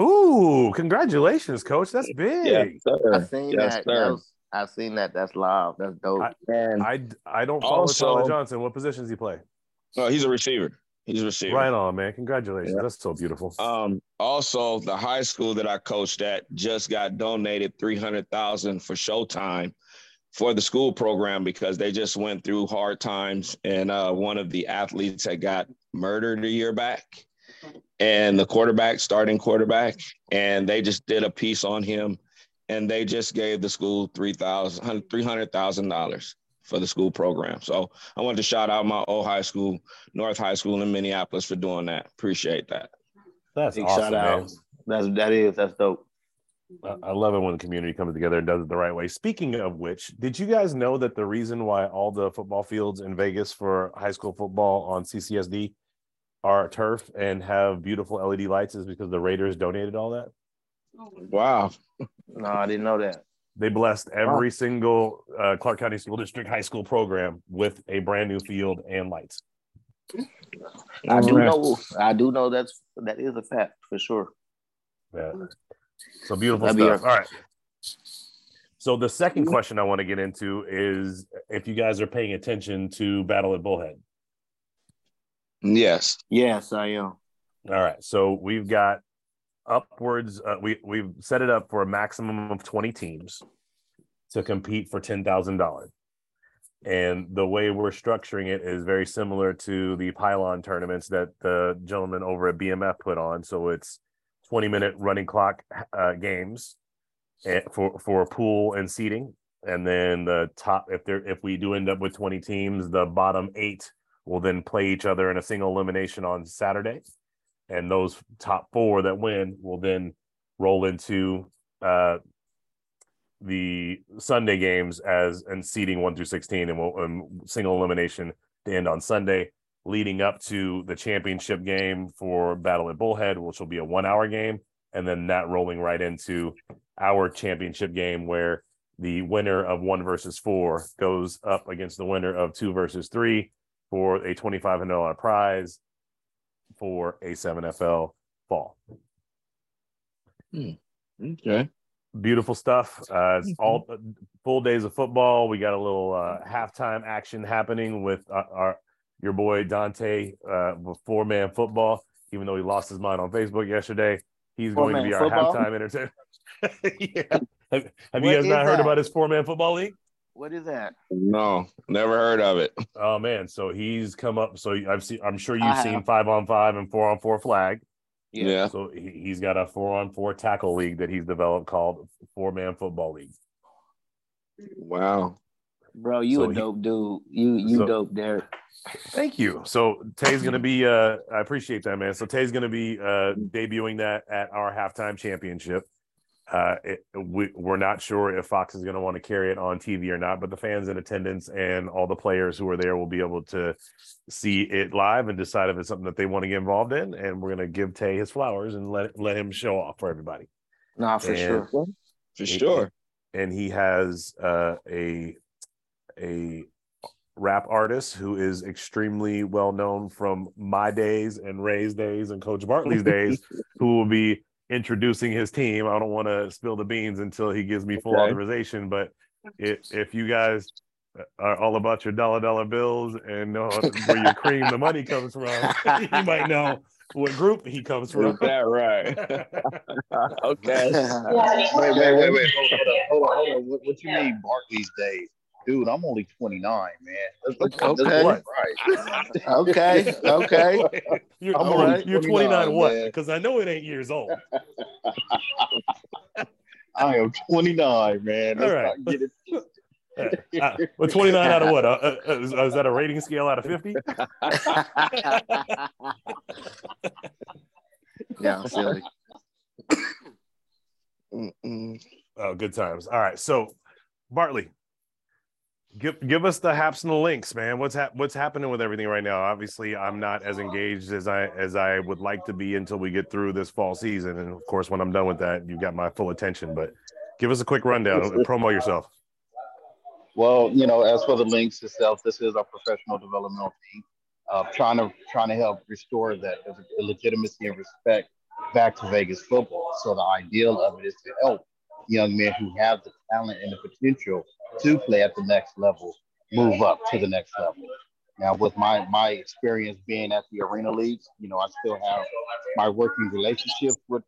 Ooh, congratulations, Coach. That's big. Yes, sir. I seen yes, that. Sir. that was, I seen that. That's live. That's dope. I, and I, I don't follow also, Tyler Johnson. What positions he play? Oh, he's a receiver. He's receiving. Right on, man. Congratulations. Yeah. That's so beautiful. Um, also, the high school that I coached at just got donated three hundred thousand dollars for Showtime for the school program because they just went through hard times. And uh, one of the athletes had got murdered a year back. And the quarterback, starting quarterback, and they just did a piece on him. And they just gave the school three hundred thousand dollars for the school program. So I wanted to shout out my old high school, North High School in Minneapolis, for doing that. Appreciate that. That's Big awesome, shout out. That's, that is, that's dope. I love it when the community comes together and does it the right way. Speaking of which, did you guys know that the reason why all the football fields in Vegas for high school football on C C S D are turf and have beautiful L E D lights is because the Raiders donated all that? Wow. No, I didn't know that. They blessed every wow. single uh, Clark County School District high school program with a brand new field and lights. I do right. know. I do know that's that is a fact for sure. Yeah. So beautiful That'd stuff. Be All right. So the second question I want to get into is if you guys are paying attention to Battle at Bullhead. Yes. Yes, I am. All right. So we've got upwards. Uh, we we've set it up for a maximum of twenty teams to compete for ten thousand dollars. And the way we're structuring it is very similar to the pylon tournaments that the gentleman over at B M F put on. So it's twenty minute running clock uh, games for, for a pool and seating. And then the top, if there, if we do end up with twenty teams, the bottom eight will then play each other in a single elimination on Saturday. And those top four that win will then roll into uh, the Sunday games as and seeding one through sixteen and, we'll, and single elimination to end on Sunday, leading up to the championship game for Battle at Bullhead, which will be a one hour game. And then that rolling right into our championship game where the winner of one versus four goes up against the winner of two versus three for a twenty-five hundred dollars prize for a seven F L fall. Mm, okay. Beautiful stuff. Uh, it's all uh, full days of football. We got a little uh, halftime action happening with our, our your boy Dante uh, with Four Man Football. Even though he lost his mind on Facebook yesterday, he's four going to be football? Our halftime entertainer. yeah. Have, have you guys not heard that? about his Four Man Football League? What is that? No, never heard of it. Oh man, so he's come up. So I've seen. I'm sure you've I seen have. five on five and four on four flag. Yeah. yeah. So he's got a four-on-four tackle league that he's developed called Four Man Football League. Wow, bro, you so a dope he, dude. You you so, dope, Derek. Thank you. So Tay's gonna be. Uh, I appreciate that, man. So Tay's gonna be uh, debuting that at our halftime championship. Uh, it, we, we're not sure if Fox is gonna want to carry it on T V or not, but the fans in attendance and all the players who are there will be able to see it live and decide if it's something that they want to get involved in, and we're going to give Tay his flowers and let let him show off for everybody. Nah, for and sure. For he, sure. And he has uh, a a rap artist who is extremely well known from my days and Ray's days and Coach Bartley's days, who will be introducing his team. I don't want to spill the beans until he gives me full okay. authorization, but if, if you guys are all about your dollar dollar bills and know where your cream the money comes from, you might know what group he comes from. That right? okay. Wait, wait, wait, wait. Hold on, hold on, hold on. What, what you mean, Bartley's days, dude? I'm only twenty-nine, man. That's, that's, okay. That's right. okay. Okay. You're, I'm only, right. you're twenty-nine. What? Because I know it ain't years old. I am twenty-nine, man. Let's all right. Not get it. Uh, well, twenty-nine out of what? Uh, uh, is, uh, is that a rating scale out of fifty? yeah, silly. Oh, good times. All right, so Bartley, give give us the haps and the links, man. What's ha- what's happening with everything right now? Obviously, I'm not as engaged as I as I would like to be until we get through this fall season, and of course, when I'm done with that, you've got my full attention. But give us a quick rundown and promo yourself. Well, you know, as for the Lynx itself, this is our professional developmental team, uh, trying to trying to help restore that the legitimacy and respect back to Vegas football. So the ideal of it is to help young men who have the talent and the potential to play at the next level, move up to the next level. Now, with my my experience being at the Arena Leagues, you know, I still have my working relationship with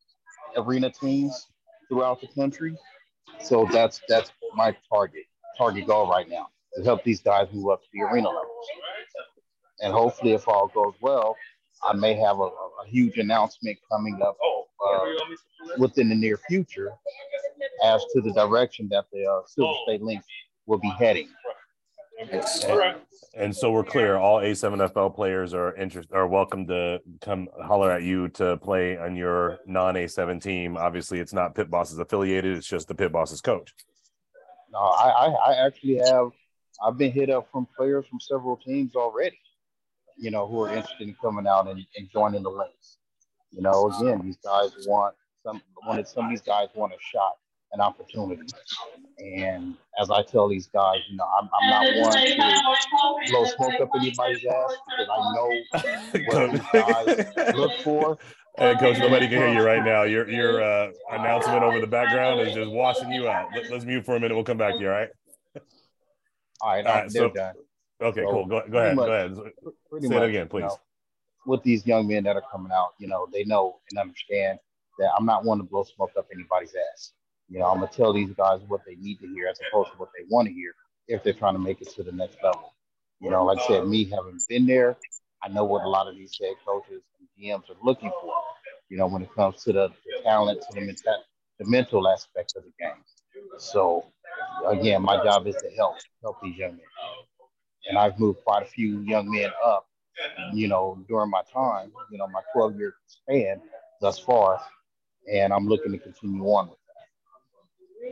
arena teams throughout the country. So that's that's my target. target goal right now to help these guys move up to the arena levels. And hopefully if all goes well, I may have a, a huge announcement coming up uh, within the near future as to the direction that the uh, Silver State Lynx will be heading. And, and so we're clear, all A seven F L players are interest, are welcome to come holler at you to play on your non-A seven team. Obviously it's not Pit Bosses affiliated, it's just the Pit Bosses coach. No, I, I, I actually have, I've been hit up from players from several teams already, you know, who are interested in coming out and, and joining the Lynx. You know, again, these guys want, some, wanted, some of these guys want a shot an opportunity. And as I tell these guys, you know, I'm, I'm not one to blow smoke up anybody's ass, because I know what these guys look for. Hey, Coach, nobody can hear you right now. Your your uh, announcement over the background is just washing you out. Let, let's mute for a minute. We'll come back to you, all right? All right. All right, so, done. Okay, so cool. Go, go ahead. Much, go ahead. Say much, it again, please. You know, with these young men that are coming out, you know, they know and understand that I'm not one to blow smoke up anybody's ass. You know, I'm going to tell these guys what they need to hear as opposed to what they want to hear if they're trying to make it to the next level. You know, like I said, me having been there, I know what a lot of these head coaches and G Ms are looking for, you know, when it comes to the, the talent, to the, mental, the mental aspect of the game. So, again, my job is to help, help these young men. And I've moved quite a few young men up, you know, during my time, you know, my twelve-year span thus far, and I'm looking to continue on with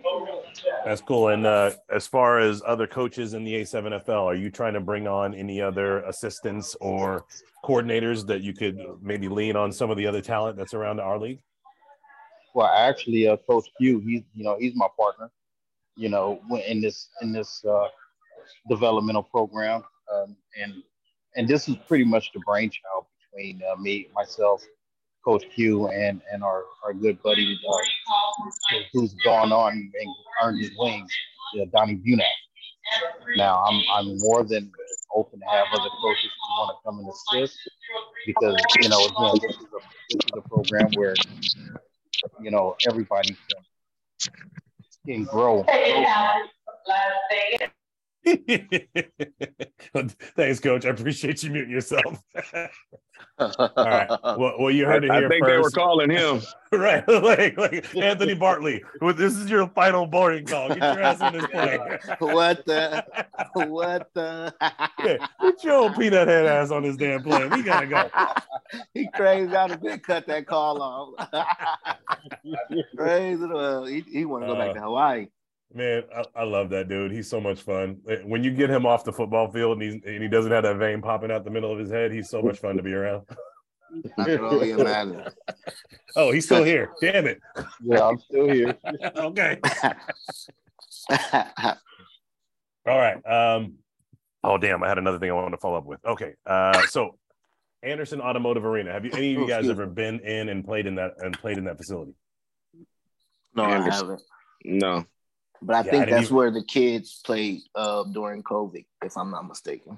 that. That's cool. And uh, as far as other coaches in the A seven F L, are you trying to bring on any other assistants or coordinators that you could maybe lean on some of the other talent that's around our league? Well, actually, uh, Coach Q, he's, you know, he's my partner, you know, in this, in this uh, developmental program. Um, and and this is pretty much the brainchild between uh, me, myself, Coach Q, and, and our, our good buddy uh, who's gone on and earned his wings, you know, Donnie Bunac. Now, I'm I'm more than open to have other coaches who want to come and assist, because, you know, again, this is a, this is a program where, you know, everybody can, can grow. Thanks, Coach. I appreciate you muting yourself. All right. Well, well, you heard it here first. I think first. They were calling him. Right. Like, like Anthony Bartley. Well, this is your final boarding call. Get your ass in this plane. What the? What the? Hey, get your old peanut head ass on this damn plane. We got to go. He crazy out of bit cut that call off. Crazy. He, he want to go uh, back to Hawaii. Man, I, I love that dude. He's so much fun. When you get him off the football field and, he's, and he doesn't have that vein popping out the middle of his head, he's so much fun to be around. I can only imagine. Oh, he's still here. Damn it. Yeah, I'm still here. Okay. All right. Um, oh, damn. I had another thing I wanted to follow up with. Okay. Uh, so, Anderson Automotive Arena. Have you any of you guys ever been in and played in that and played in that facility? No, I haven't. No. But I yeah, think I that's even... where the kids played uh, during COVID, if I'm not mistaken.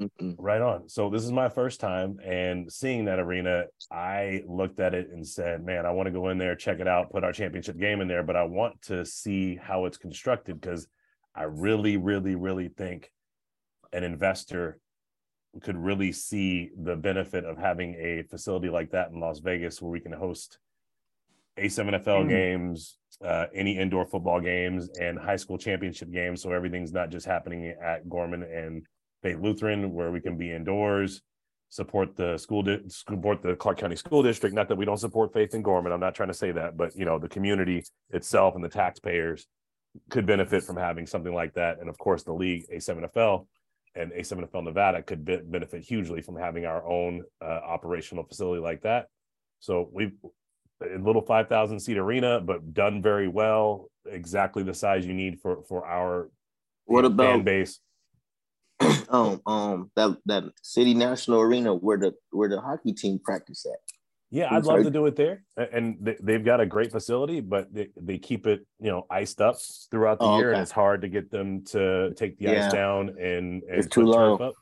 Mm-mm. Right on. So this is my first time, and seeing that arena, I looked at it and said, man, I want to go in there, check it out, put our championship game in there, but I want to see how it's constructed, because I really, really, really think an investor could really see the benefit of having a facility like that in Las Vegas where we can host A seven F L mm-hmm. games, Uh, any indoor football games, and high school championship games. So everything's not just happening at Gorman and Faith Lutheran, where we can be indoors, support the school, di- support the Clark County School District. Not that we don't support Faith and Gorman. I'm not trying to say that, but you know, the community itself and the taxpayers could benefit from having something like that. And of course, the league A seven F L and A seven F L Nevada could be- benefit hugely from having our own uh, operational facility like that. So we've, a little five thousand seat arena, but done very well, exactly the size you need for for our what about fan base. um um that that City National Arena where the where the hockey team practice at. Yeah, I'd love to do it there, and they, they've got a great facility, but they, they keep it, you know, iced up throughout the oh, year, okay. And it's hard to get them to take the yeah. ice down and, and it's too long up.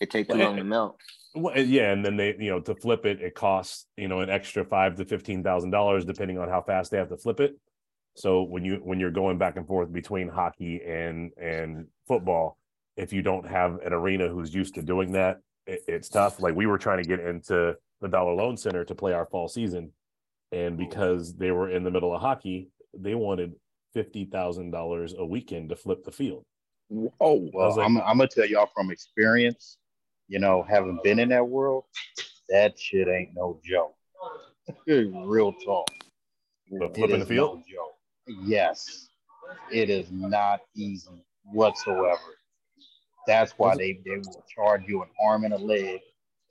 It takes too long to melt. Well, yeah, and then they, you know, to flip it, it costs, you know, an extra five to fifteen thousand dollars, depending on how fast they have to flip it. So when you when you're going back and forth between hockey and and football, if you don't have an arena who's used to doing that, it, it's tough. Like we were trying to get into the Dollar Loan Center to play our fall season, and because they were in the middle of hockey, they wanted fifty thousand dollars a weekend to flip the field. Oh, well, like, I'm, I'm gonna tell y'all from experience. You know, having been in that world, that shit ain't no joke. Real talk. But flipping the field? No joke. Yes. It is not easy whatsoever. That's why they, they will charge you an arm and a leg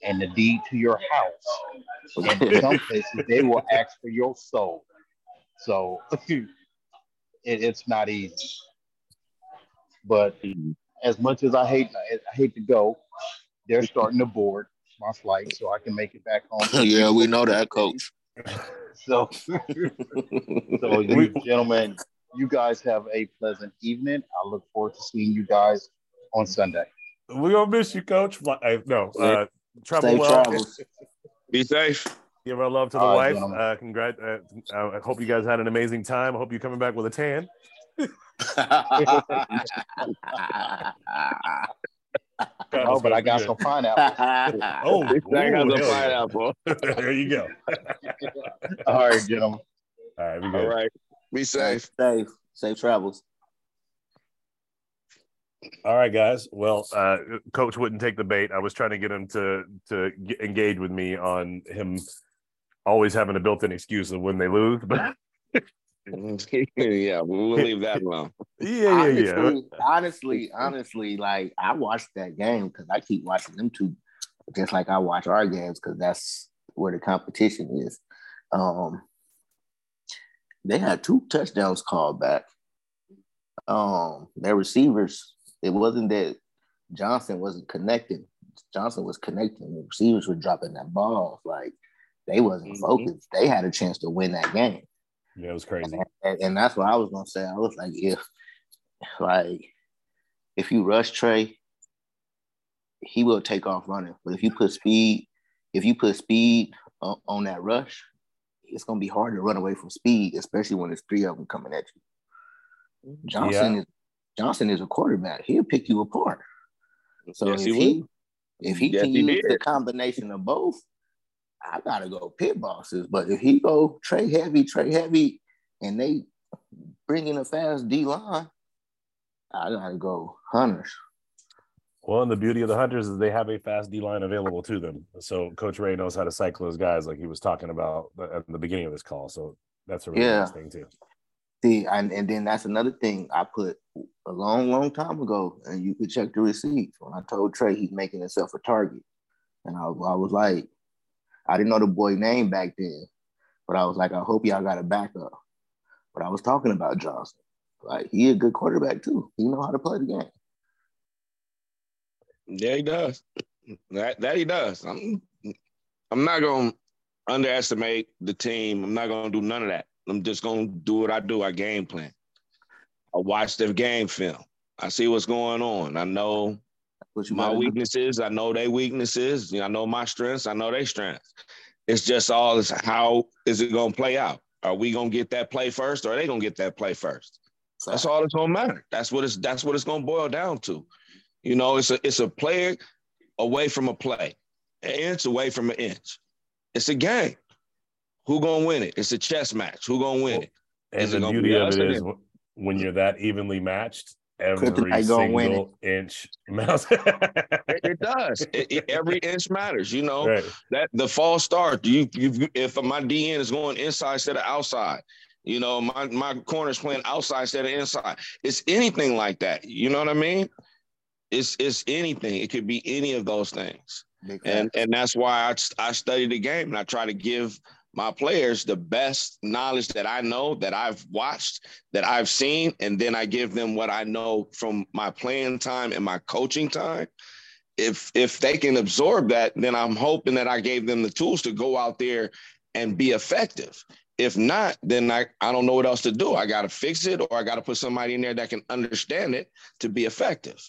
and the deed to your house. And in some places, they will ask for your soul. So it, it's not easy. But as much as I hate, I hate to go, they're starting to board my flight so I can make it back home. Yeah, we know that, Coach. So, so gentlemen, you guys have a pleasant evening. I look forward to seeing you guys on Sunday. We're going to miss you, Coach. Hey, no, uh, travel safe well. Travels. Be safe. Give our love to the All wife. Right, uh, congrats. Uh, I hope you guys had an amazing time. I hope you're coming back with a tan. Oh, but I got good. some pineapple. Oh, ooh, I got some pineapple. There you go. All right, gentlemen. All right, we good. All right, be safe. Safe, safe travels. All right, guys. Well, uh, Coach wouldn't take the bait. I was trying to get him to to get, engage with me on him always having a built-in excuse of when they lose, but. Yeah, we'll leave that alone. Yeah, yeah, yeah. Honestly, honestly, honestly, like I watched that game because I keep watching them two, just like I watch our games because that's where the competition is. Um, they had two touchdowns called back. Um, their receivers. It wasn't that Johnson wasn't connecting. Johnson was connecting. The receivers were dropping that ball. Like they wasn't mm-hmm. focused. They had a chance to win that game. Yeah, it was crazy. And, and that's what I was gonna say. I was like, if like if you rush Trey, he will take off running. But if you put speed, if you put speed uh, on that rush, it's gonna be hard to run away from speed, especially when there's three of them coming at you. Johnson yeah. is Johnson is a quarterback. He'll pick you apart. So yes, if he, he if he yes, can he use did. the combination of both. I gotta go pit bosses, but if he go Trey heavy, Trey heavy, and they bring in a fast D line, I gotta go Hunters. Well, and the beauty of the Hunters is they have a fast D line available to them. So Coach Ray knows how to cycle those guys, like he was talking about at the beginning of this call. So that's a really yeah. nice thing too. See, and, and then that's another thing I put a long, long time ago, and you could check the receipts when I told Trey he's making himself a target, and I, I was like. I didn't know the boy name back then, but I was like, I hope y'all got a backup. But I was talking about Johnson. Like, he a good quarterback, too. He know how to play the game. Yeah, he does. That, that he does. I'm, I'm not going to underestimate the team. I'm not going to do none of that. I'm just going to do what I do. I game plan. I watch their game film. I see what's going on. I know my weaknesses, I know their weaknesses. You know, I know my strengths, I know their strengths. It's just all is how is it going to play out? Are we going to get that play first, or are they going to get that play first? That's all that's going to matter. That's what it's that's what it's going to boil down to. You know, it's a it's a player away from a play, an inch away from an inch. It's a game. Who going to win it? It's a chess match. Who going to win it? And is the it beauty be of it is it? when you're that evenly matched. Every Kryptonite single win inch matters. it, it does. It, it, every inch matters. You know right. that the false start. You, you, if my D N is going inside instead of outside, you know my my corner's playing outside instead of inside. It's anything like that. You know what I mean? It's it's anything. It could be any of those things. Exactly. And and that's why I I study the game and I try to give my players the best knowledge that I know, that I've watched, that I've seen, and then I give them what I know from my playing time and my coaching time. If if they can absorb that, then I'm hoping that I gave them the tools to go out there and be effective. If not, then I, I don't know what else to do. I got to fix it, or I got to put somebody in there that can understand it to be effective.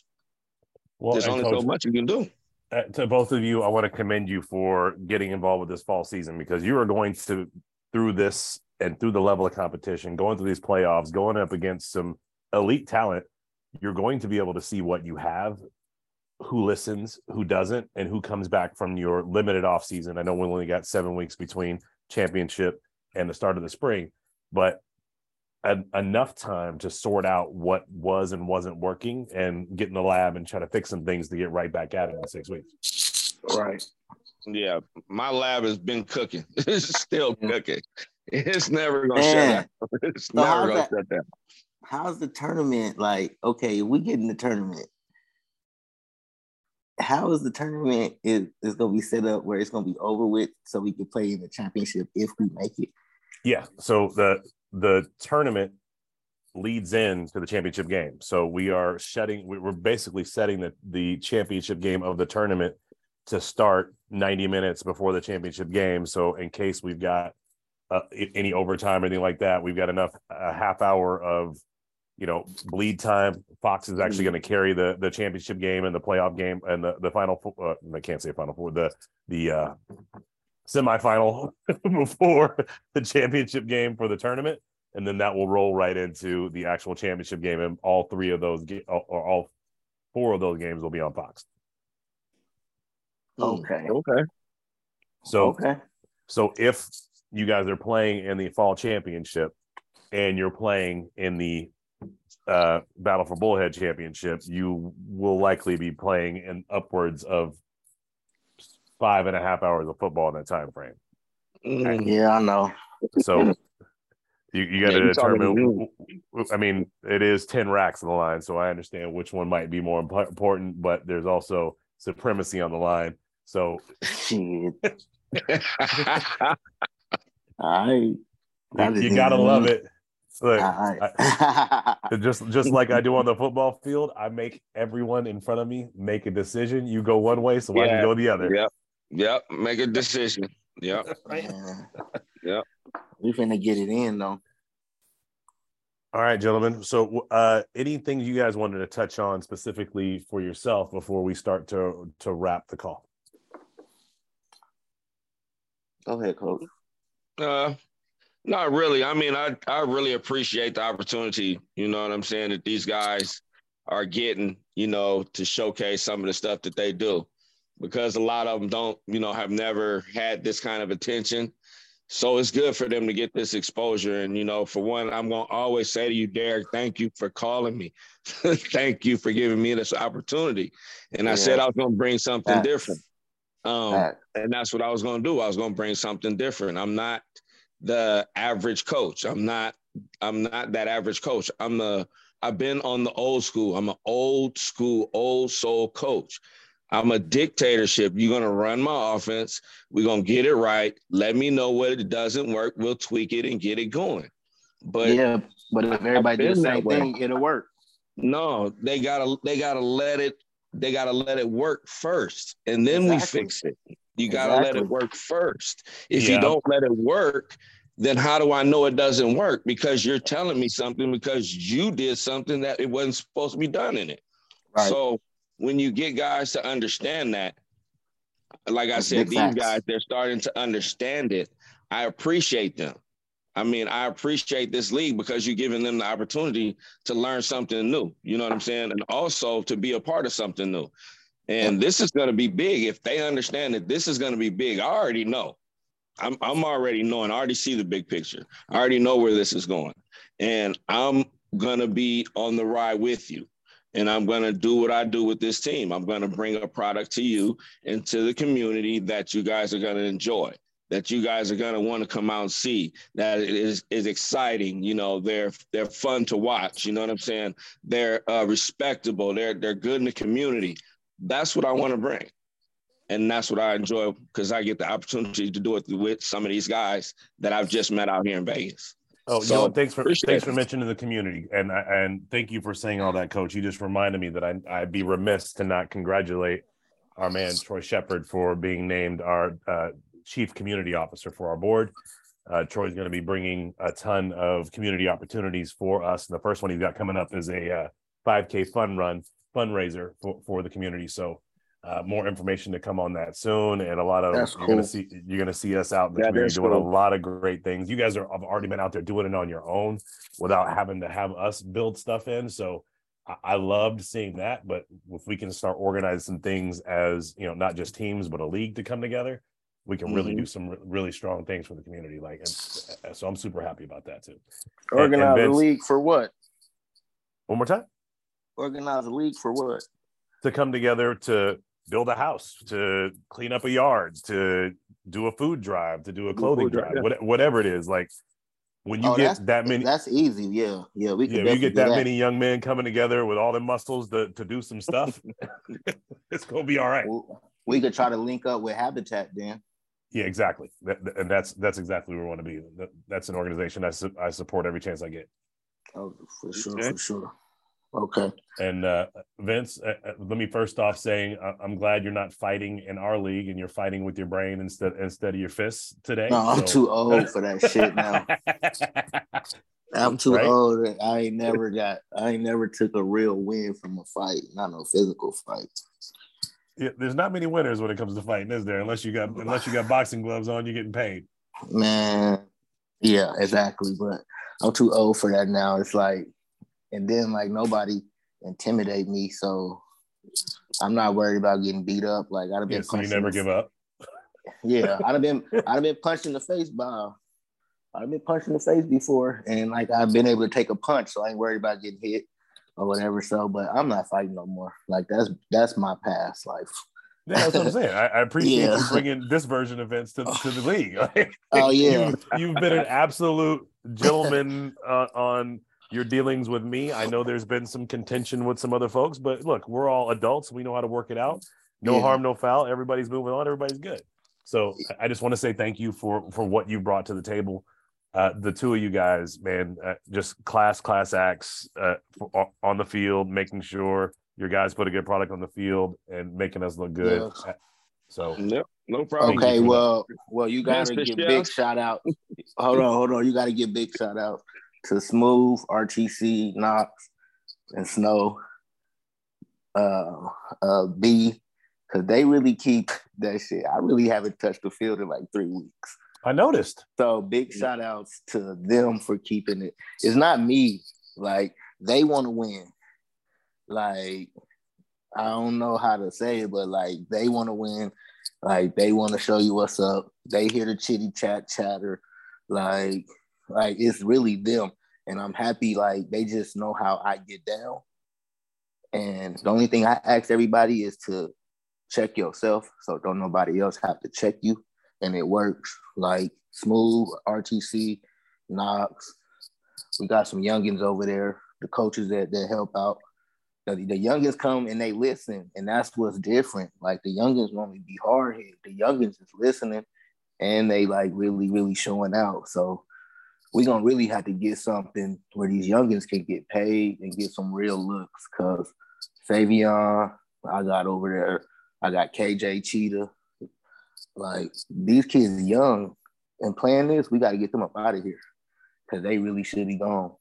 Well, there's only so much you can do. Uh, to both of you, I want to commend you for getting involved with this fall season, because you are going to, through this and through the level of competition, going through these playoffs, going up against some elite talent, you're going to be able to see what you have, who listens, who doesn't, and who comes back from your limited offseason. I know we only got seven weeks between championship and the start of the spring, but a, enough time to sort out what was and wasn't working and get in the lab and try to fix some things to get right back at it in six weeks. Right. Yeah. My lab has been cooking. It's still cooking. It's never going to shut down. It's so never going to shut down. How's the tournament? Like, okay, we get in the tournament. How is the tournament is, is going to be set up where it's going to be over with so we can play in the championship if we make it? Yeah. So the, the tournament leads into the championship game. So we are shutting, we're basically setting the, the championship game of the tournament to start ninety minutes before the championship game. So in case we've got uh, any overtime or anything like that, we've got enough, a half hour of, you know, bleed time. Fox is actually going to carry the, the championship game and the playoff game and the, the final, uh, I can't say final four, the, the uh, semifinal before the championship game for the tournament. And then that will roll right into the actual championship game. And all three of those, or all four of those games will be on Fox. Okay. Okay. So, okay. So if you guys are playing in the fall championship and you're playing in the uh, Battle for Bullhead championship, you will likely be playing in upwards of five and a half hours of football in that time frame. Mm, yeah, I know. So... You, you got yeah, to determine. I mean, it is ten racks on the line, so I understand which one might be more imp- important. But there's also supremacy on the line. So, shit. I, you gotta love it. Look, I, just just like I do on the football field, I make everyone in front of me make a decision. You go one way, so yeah. I can go the other. Yep, yep. Make a decision. Yep, yeah. Yep. We're finna get it in, though. All right, gentlemen. So uh, anything you guys wanted to touch on specifically for yourself before we start to to wrap the call? Go ahead, Coach. Uh, not really. I mean, I, I really appreciate the opportunity, you know what I'm saying, that these guys are getting, you know, to showcase some of the stuff that they do. Because a lot of them don't, you know, have never had this kind of attention. So it's good for them to get this exposure. And, you know, for one, I'm going to always say to you, Derek, thank you for calling me. Thank you for giving me this opportunity. And yeah. I said I was going to bring something that's, different. Um, that. And that's what I was going to do. I was going to bring something different. I'm not the average coach. I'm not I'm not that average coach. I'm the, I've been on the old school. I'm an old school, old soul coach. I'm a dictatorship. You're going to run my offense. We're going to get it right. Let me know what it doesn't work. We'll tweak it and get it going. But yeah, but if everybody did the same thing, it'll work. No, they got to they got to let it they got to let it work first and then exactly. we fix it. You got to exactly. let it work first. If yeah. you don't let it work, then how do I know it doesn't work? Because you're telling me something because you did something that it wasn't supposed to be done in it. Right. So when you get guys to understand that, like I said, these guys, they're starting to understand it. I appreciate them. I mean, I appreciate this league because you're giving them the opportunity to learn something new. You know what I'm saying? And also to be a part of something new. And this is going to be big. If they understand that this is going to be big, I already know. I'm, I'm already knowing. I already see the big picture. I already know where this is going. And I'm going to be on the ride with you. And I'm going to do what I do with this team. I'm going to bring a product to you and to the community that you guys are going to enjoy, that you guys are going to want to come out and see, that it is, is exciting. You know, they're they're fun to watch. You know what I'm saying? They're uh, respectable. They're, they're good in the community. That's what I want to bring. And that's what I enjoy because I get the opportunity to do it with some of these guys that I've just met out here in Vegas. Oh, so, yo, thanks for thanks for mentioning the community, and and thank you for saying all that, Coach. You just reminded me that I, I'd be remiss to not congratulate our man, Troy Shepard, for being named our uh, Chief Community Officer for our board. Uh, Troy's going to be bringing a ton of community opportunities for us. And the first one he's got coming up is a uh, five K fun run, fundraiser for, for the community. So uh, more information to come on that soon, and a lot of That's you're cool. gonna see you're gonna see us out in the yeah, community doing cool. a lot of great things. You guys are have already been out there doing it on your own without having to have us build stuff in. So I, I loved seeing that. But if we can start organizing things as you know, not just teams but a league to come together, we can mm-hmm. really do some re- really strong things for the community. Like, and, so I'm super happy about that too. Organize and, and Vince, a league for what? One more time. Organize a league for what? To come together to build a house, to clean up a yard, to do a food drive, to do a clothing drive, yeah. what, whatever it is. Like when you oh, get that many, that's easy. Yeah. Yeah. We can yeah, you get that, that many young men coming together with all their muscles to, to do some stuff. It's going to be all right. We could try to link up with Habitat then. Yeah, exactly. That, and that's, that's exactly where we want to be. That's an organization I, su- I support every chance I get. Oh, for sure, okay. for sure. Okay. And uh, Vince, uh, let me first off saying uh, I'm glad you're not fighting in our league and you're fighting with your brain instead instead of your fists today. No, I'm so. too old for that shit now. I'm too right? old. I ain't never got. I ain't never took a real win from a fight, not no physical fight. Yeah, there's not many winners when it comes to fighting, is there? Unless you got unless you got boxing gloves on, you're getting paid. Man, yeah, exactly. But I'm too old for that now. It's like. And then, like, nobody intimidate me, so I'm not worried about getting beat up. Like, I'd have been. Yeah, so you never give up. Yeah, I'd have been. I'd have been punched in the face by. I've been punched in the face before, and like I've been able to take a punch, so I ain't worried about getting hit or whatever. So, but I'm not fighting no more. Like that's that's my past life. Yeah, that's what I'm saying. I, I appreciate yeah. you bringing this version of events to, to the league. Like, oh yeah, you've, you've been an absolute gentleman uh, on. Your dealings with me. I know there's been some contention with some other folks, but look, we're all adults. We know how to work it out. No yeah. harm, no foul. Everybody's moving on. Everybody's good. So I just want to say thank you for, for what you brought to the table. Uh, the two of you guys, man, uh, just class, class acts uh, for, on the field, making sure your guys put a good product on the field and making us look good. Yeah. So no, no problem. Okay, well, that. well, you got to give big shout out. Hold on, hold on. You got to give big shout out. To Smooth, R T C, Knox, and Snow, uh, uh, B, because they really keep that shit. I really haven't touched the field in like three weeks. I noticed. So big shout outs to them for keeping it. It's not me. Like, they want to win. Like, I don't know how to say it, but like, they want to win. Like, they want to show you what's up. They hear the chitty chat chatter. Like, Like, it's really them. And I'm happy, like, they just know how I get down. And the only thing I ask everybody is to check yourself. So don't nobody else have to check you. And it works. Like, Smooth, R T C, Knox. We got some youngins over there, the coaches that, that help out. The, the youngins come and they listen. And that's what's different. Like, the youngins normally be hard hit. The youngins is listening. And they, like, really, really showing out. So, we're going to really have to get something where these youngins can get paid and get some real looks because Savion, I got over there, I got K J Cheetah. Like, these kids are young and playing this, we got to get them up out of here because they really should be gone.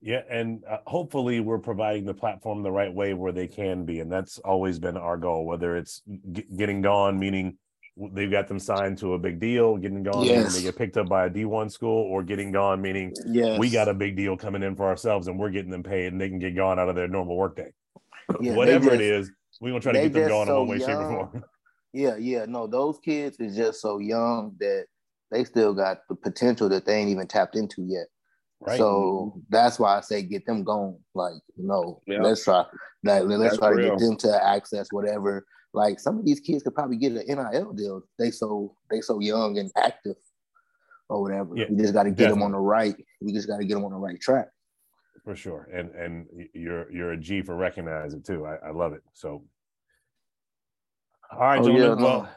Yeah, and uh, hopefully we're providing the platform the right way where they can be, and that's always been our goal, whether it's g- getting gone, meaning – they've got them signed to a big deal, getting gone, yes. meaning they get picked up by a D one school, or getting gone, meaning yes. we got a big deal coming in for ourselves and we're getting them paid and they can get gone out of their normal workday. Yeah, Whatever just, it is, we're going to try to get them gone so in one way, young. shape, or form. Yeah, yeah. No, those kids is just so young that they still got the potential that they ain't even tapped into yet. Right. So that's why I say get them gone. Like, no, yeah. let's try, like, let's that's try to real. get them to access whatever. Like, some of these kids could probably get an N I L deal. They so they so young and active or whatever. Yeah, we just got to get definitely. them on the right. We just got to get them on the right track. For sure. And and you're you're a G for recognize it too. I, I love it. So, all right, oh, gentlemen. Yeah, well,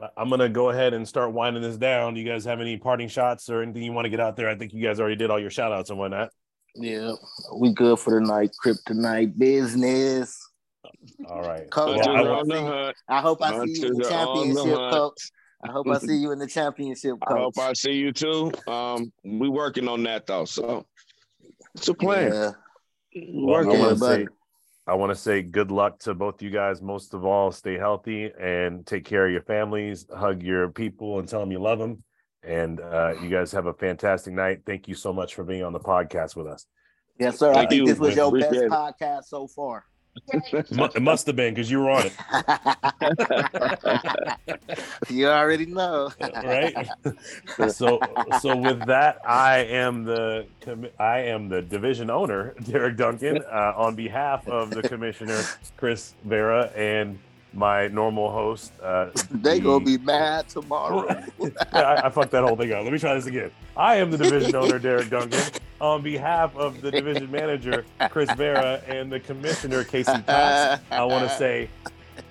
no. I'm going to go ahead and start winding this down. Do you guys have any parting shots or anything you want to get out there? I think you guys already did all your shout outs and whatnot. Yeah, we good for the night. Kryptonite business. All right. Coach, well, I, I, I hope I see you in the championship, Coach. I hope I see you in the championship, Coach. I hope I see you too. Um, we working on that though, so it's a plan. Yeah. Well, working, I want to say, I want to say good luck to both you guys. Most of all, stay healthy and take care of your families. Hug your people and tell them you love them. And uh, you guys have a fantastic night. Thank you so much for being on the podcast with us. Yes, sir. Thank I think you. This was your best it. podcast so far. It must have been because you were on it. You already know, right? So, so with that, I am the I am the division owner, Derek Duncan, uh, on behalf of the commissioner, Chris Vera, and my normal host. Uh, they the, gonna be mad tomorrow. I, I fucked that whole thing up. Let me try this again. I am the division owner, Derek Duncan. On behalf of the division manager, Chris Vera, and the commissioner, Casey Cox, I want to say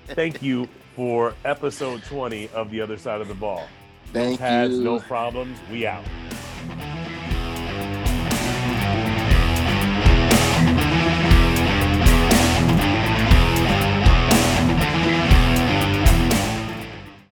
thank you for episode twenty of The Other Side of the Ball. Thank you. No pads, no problems. We out.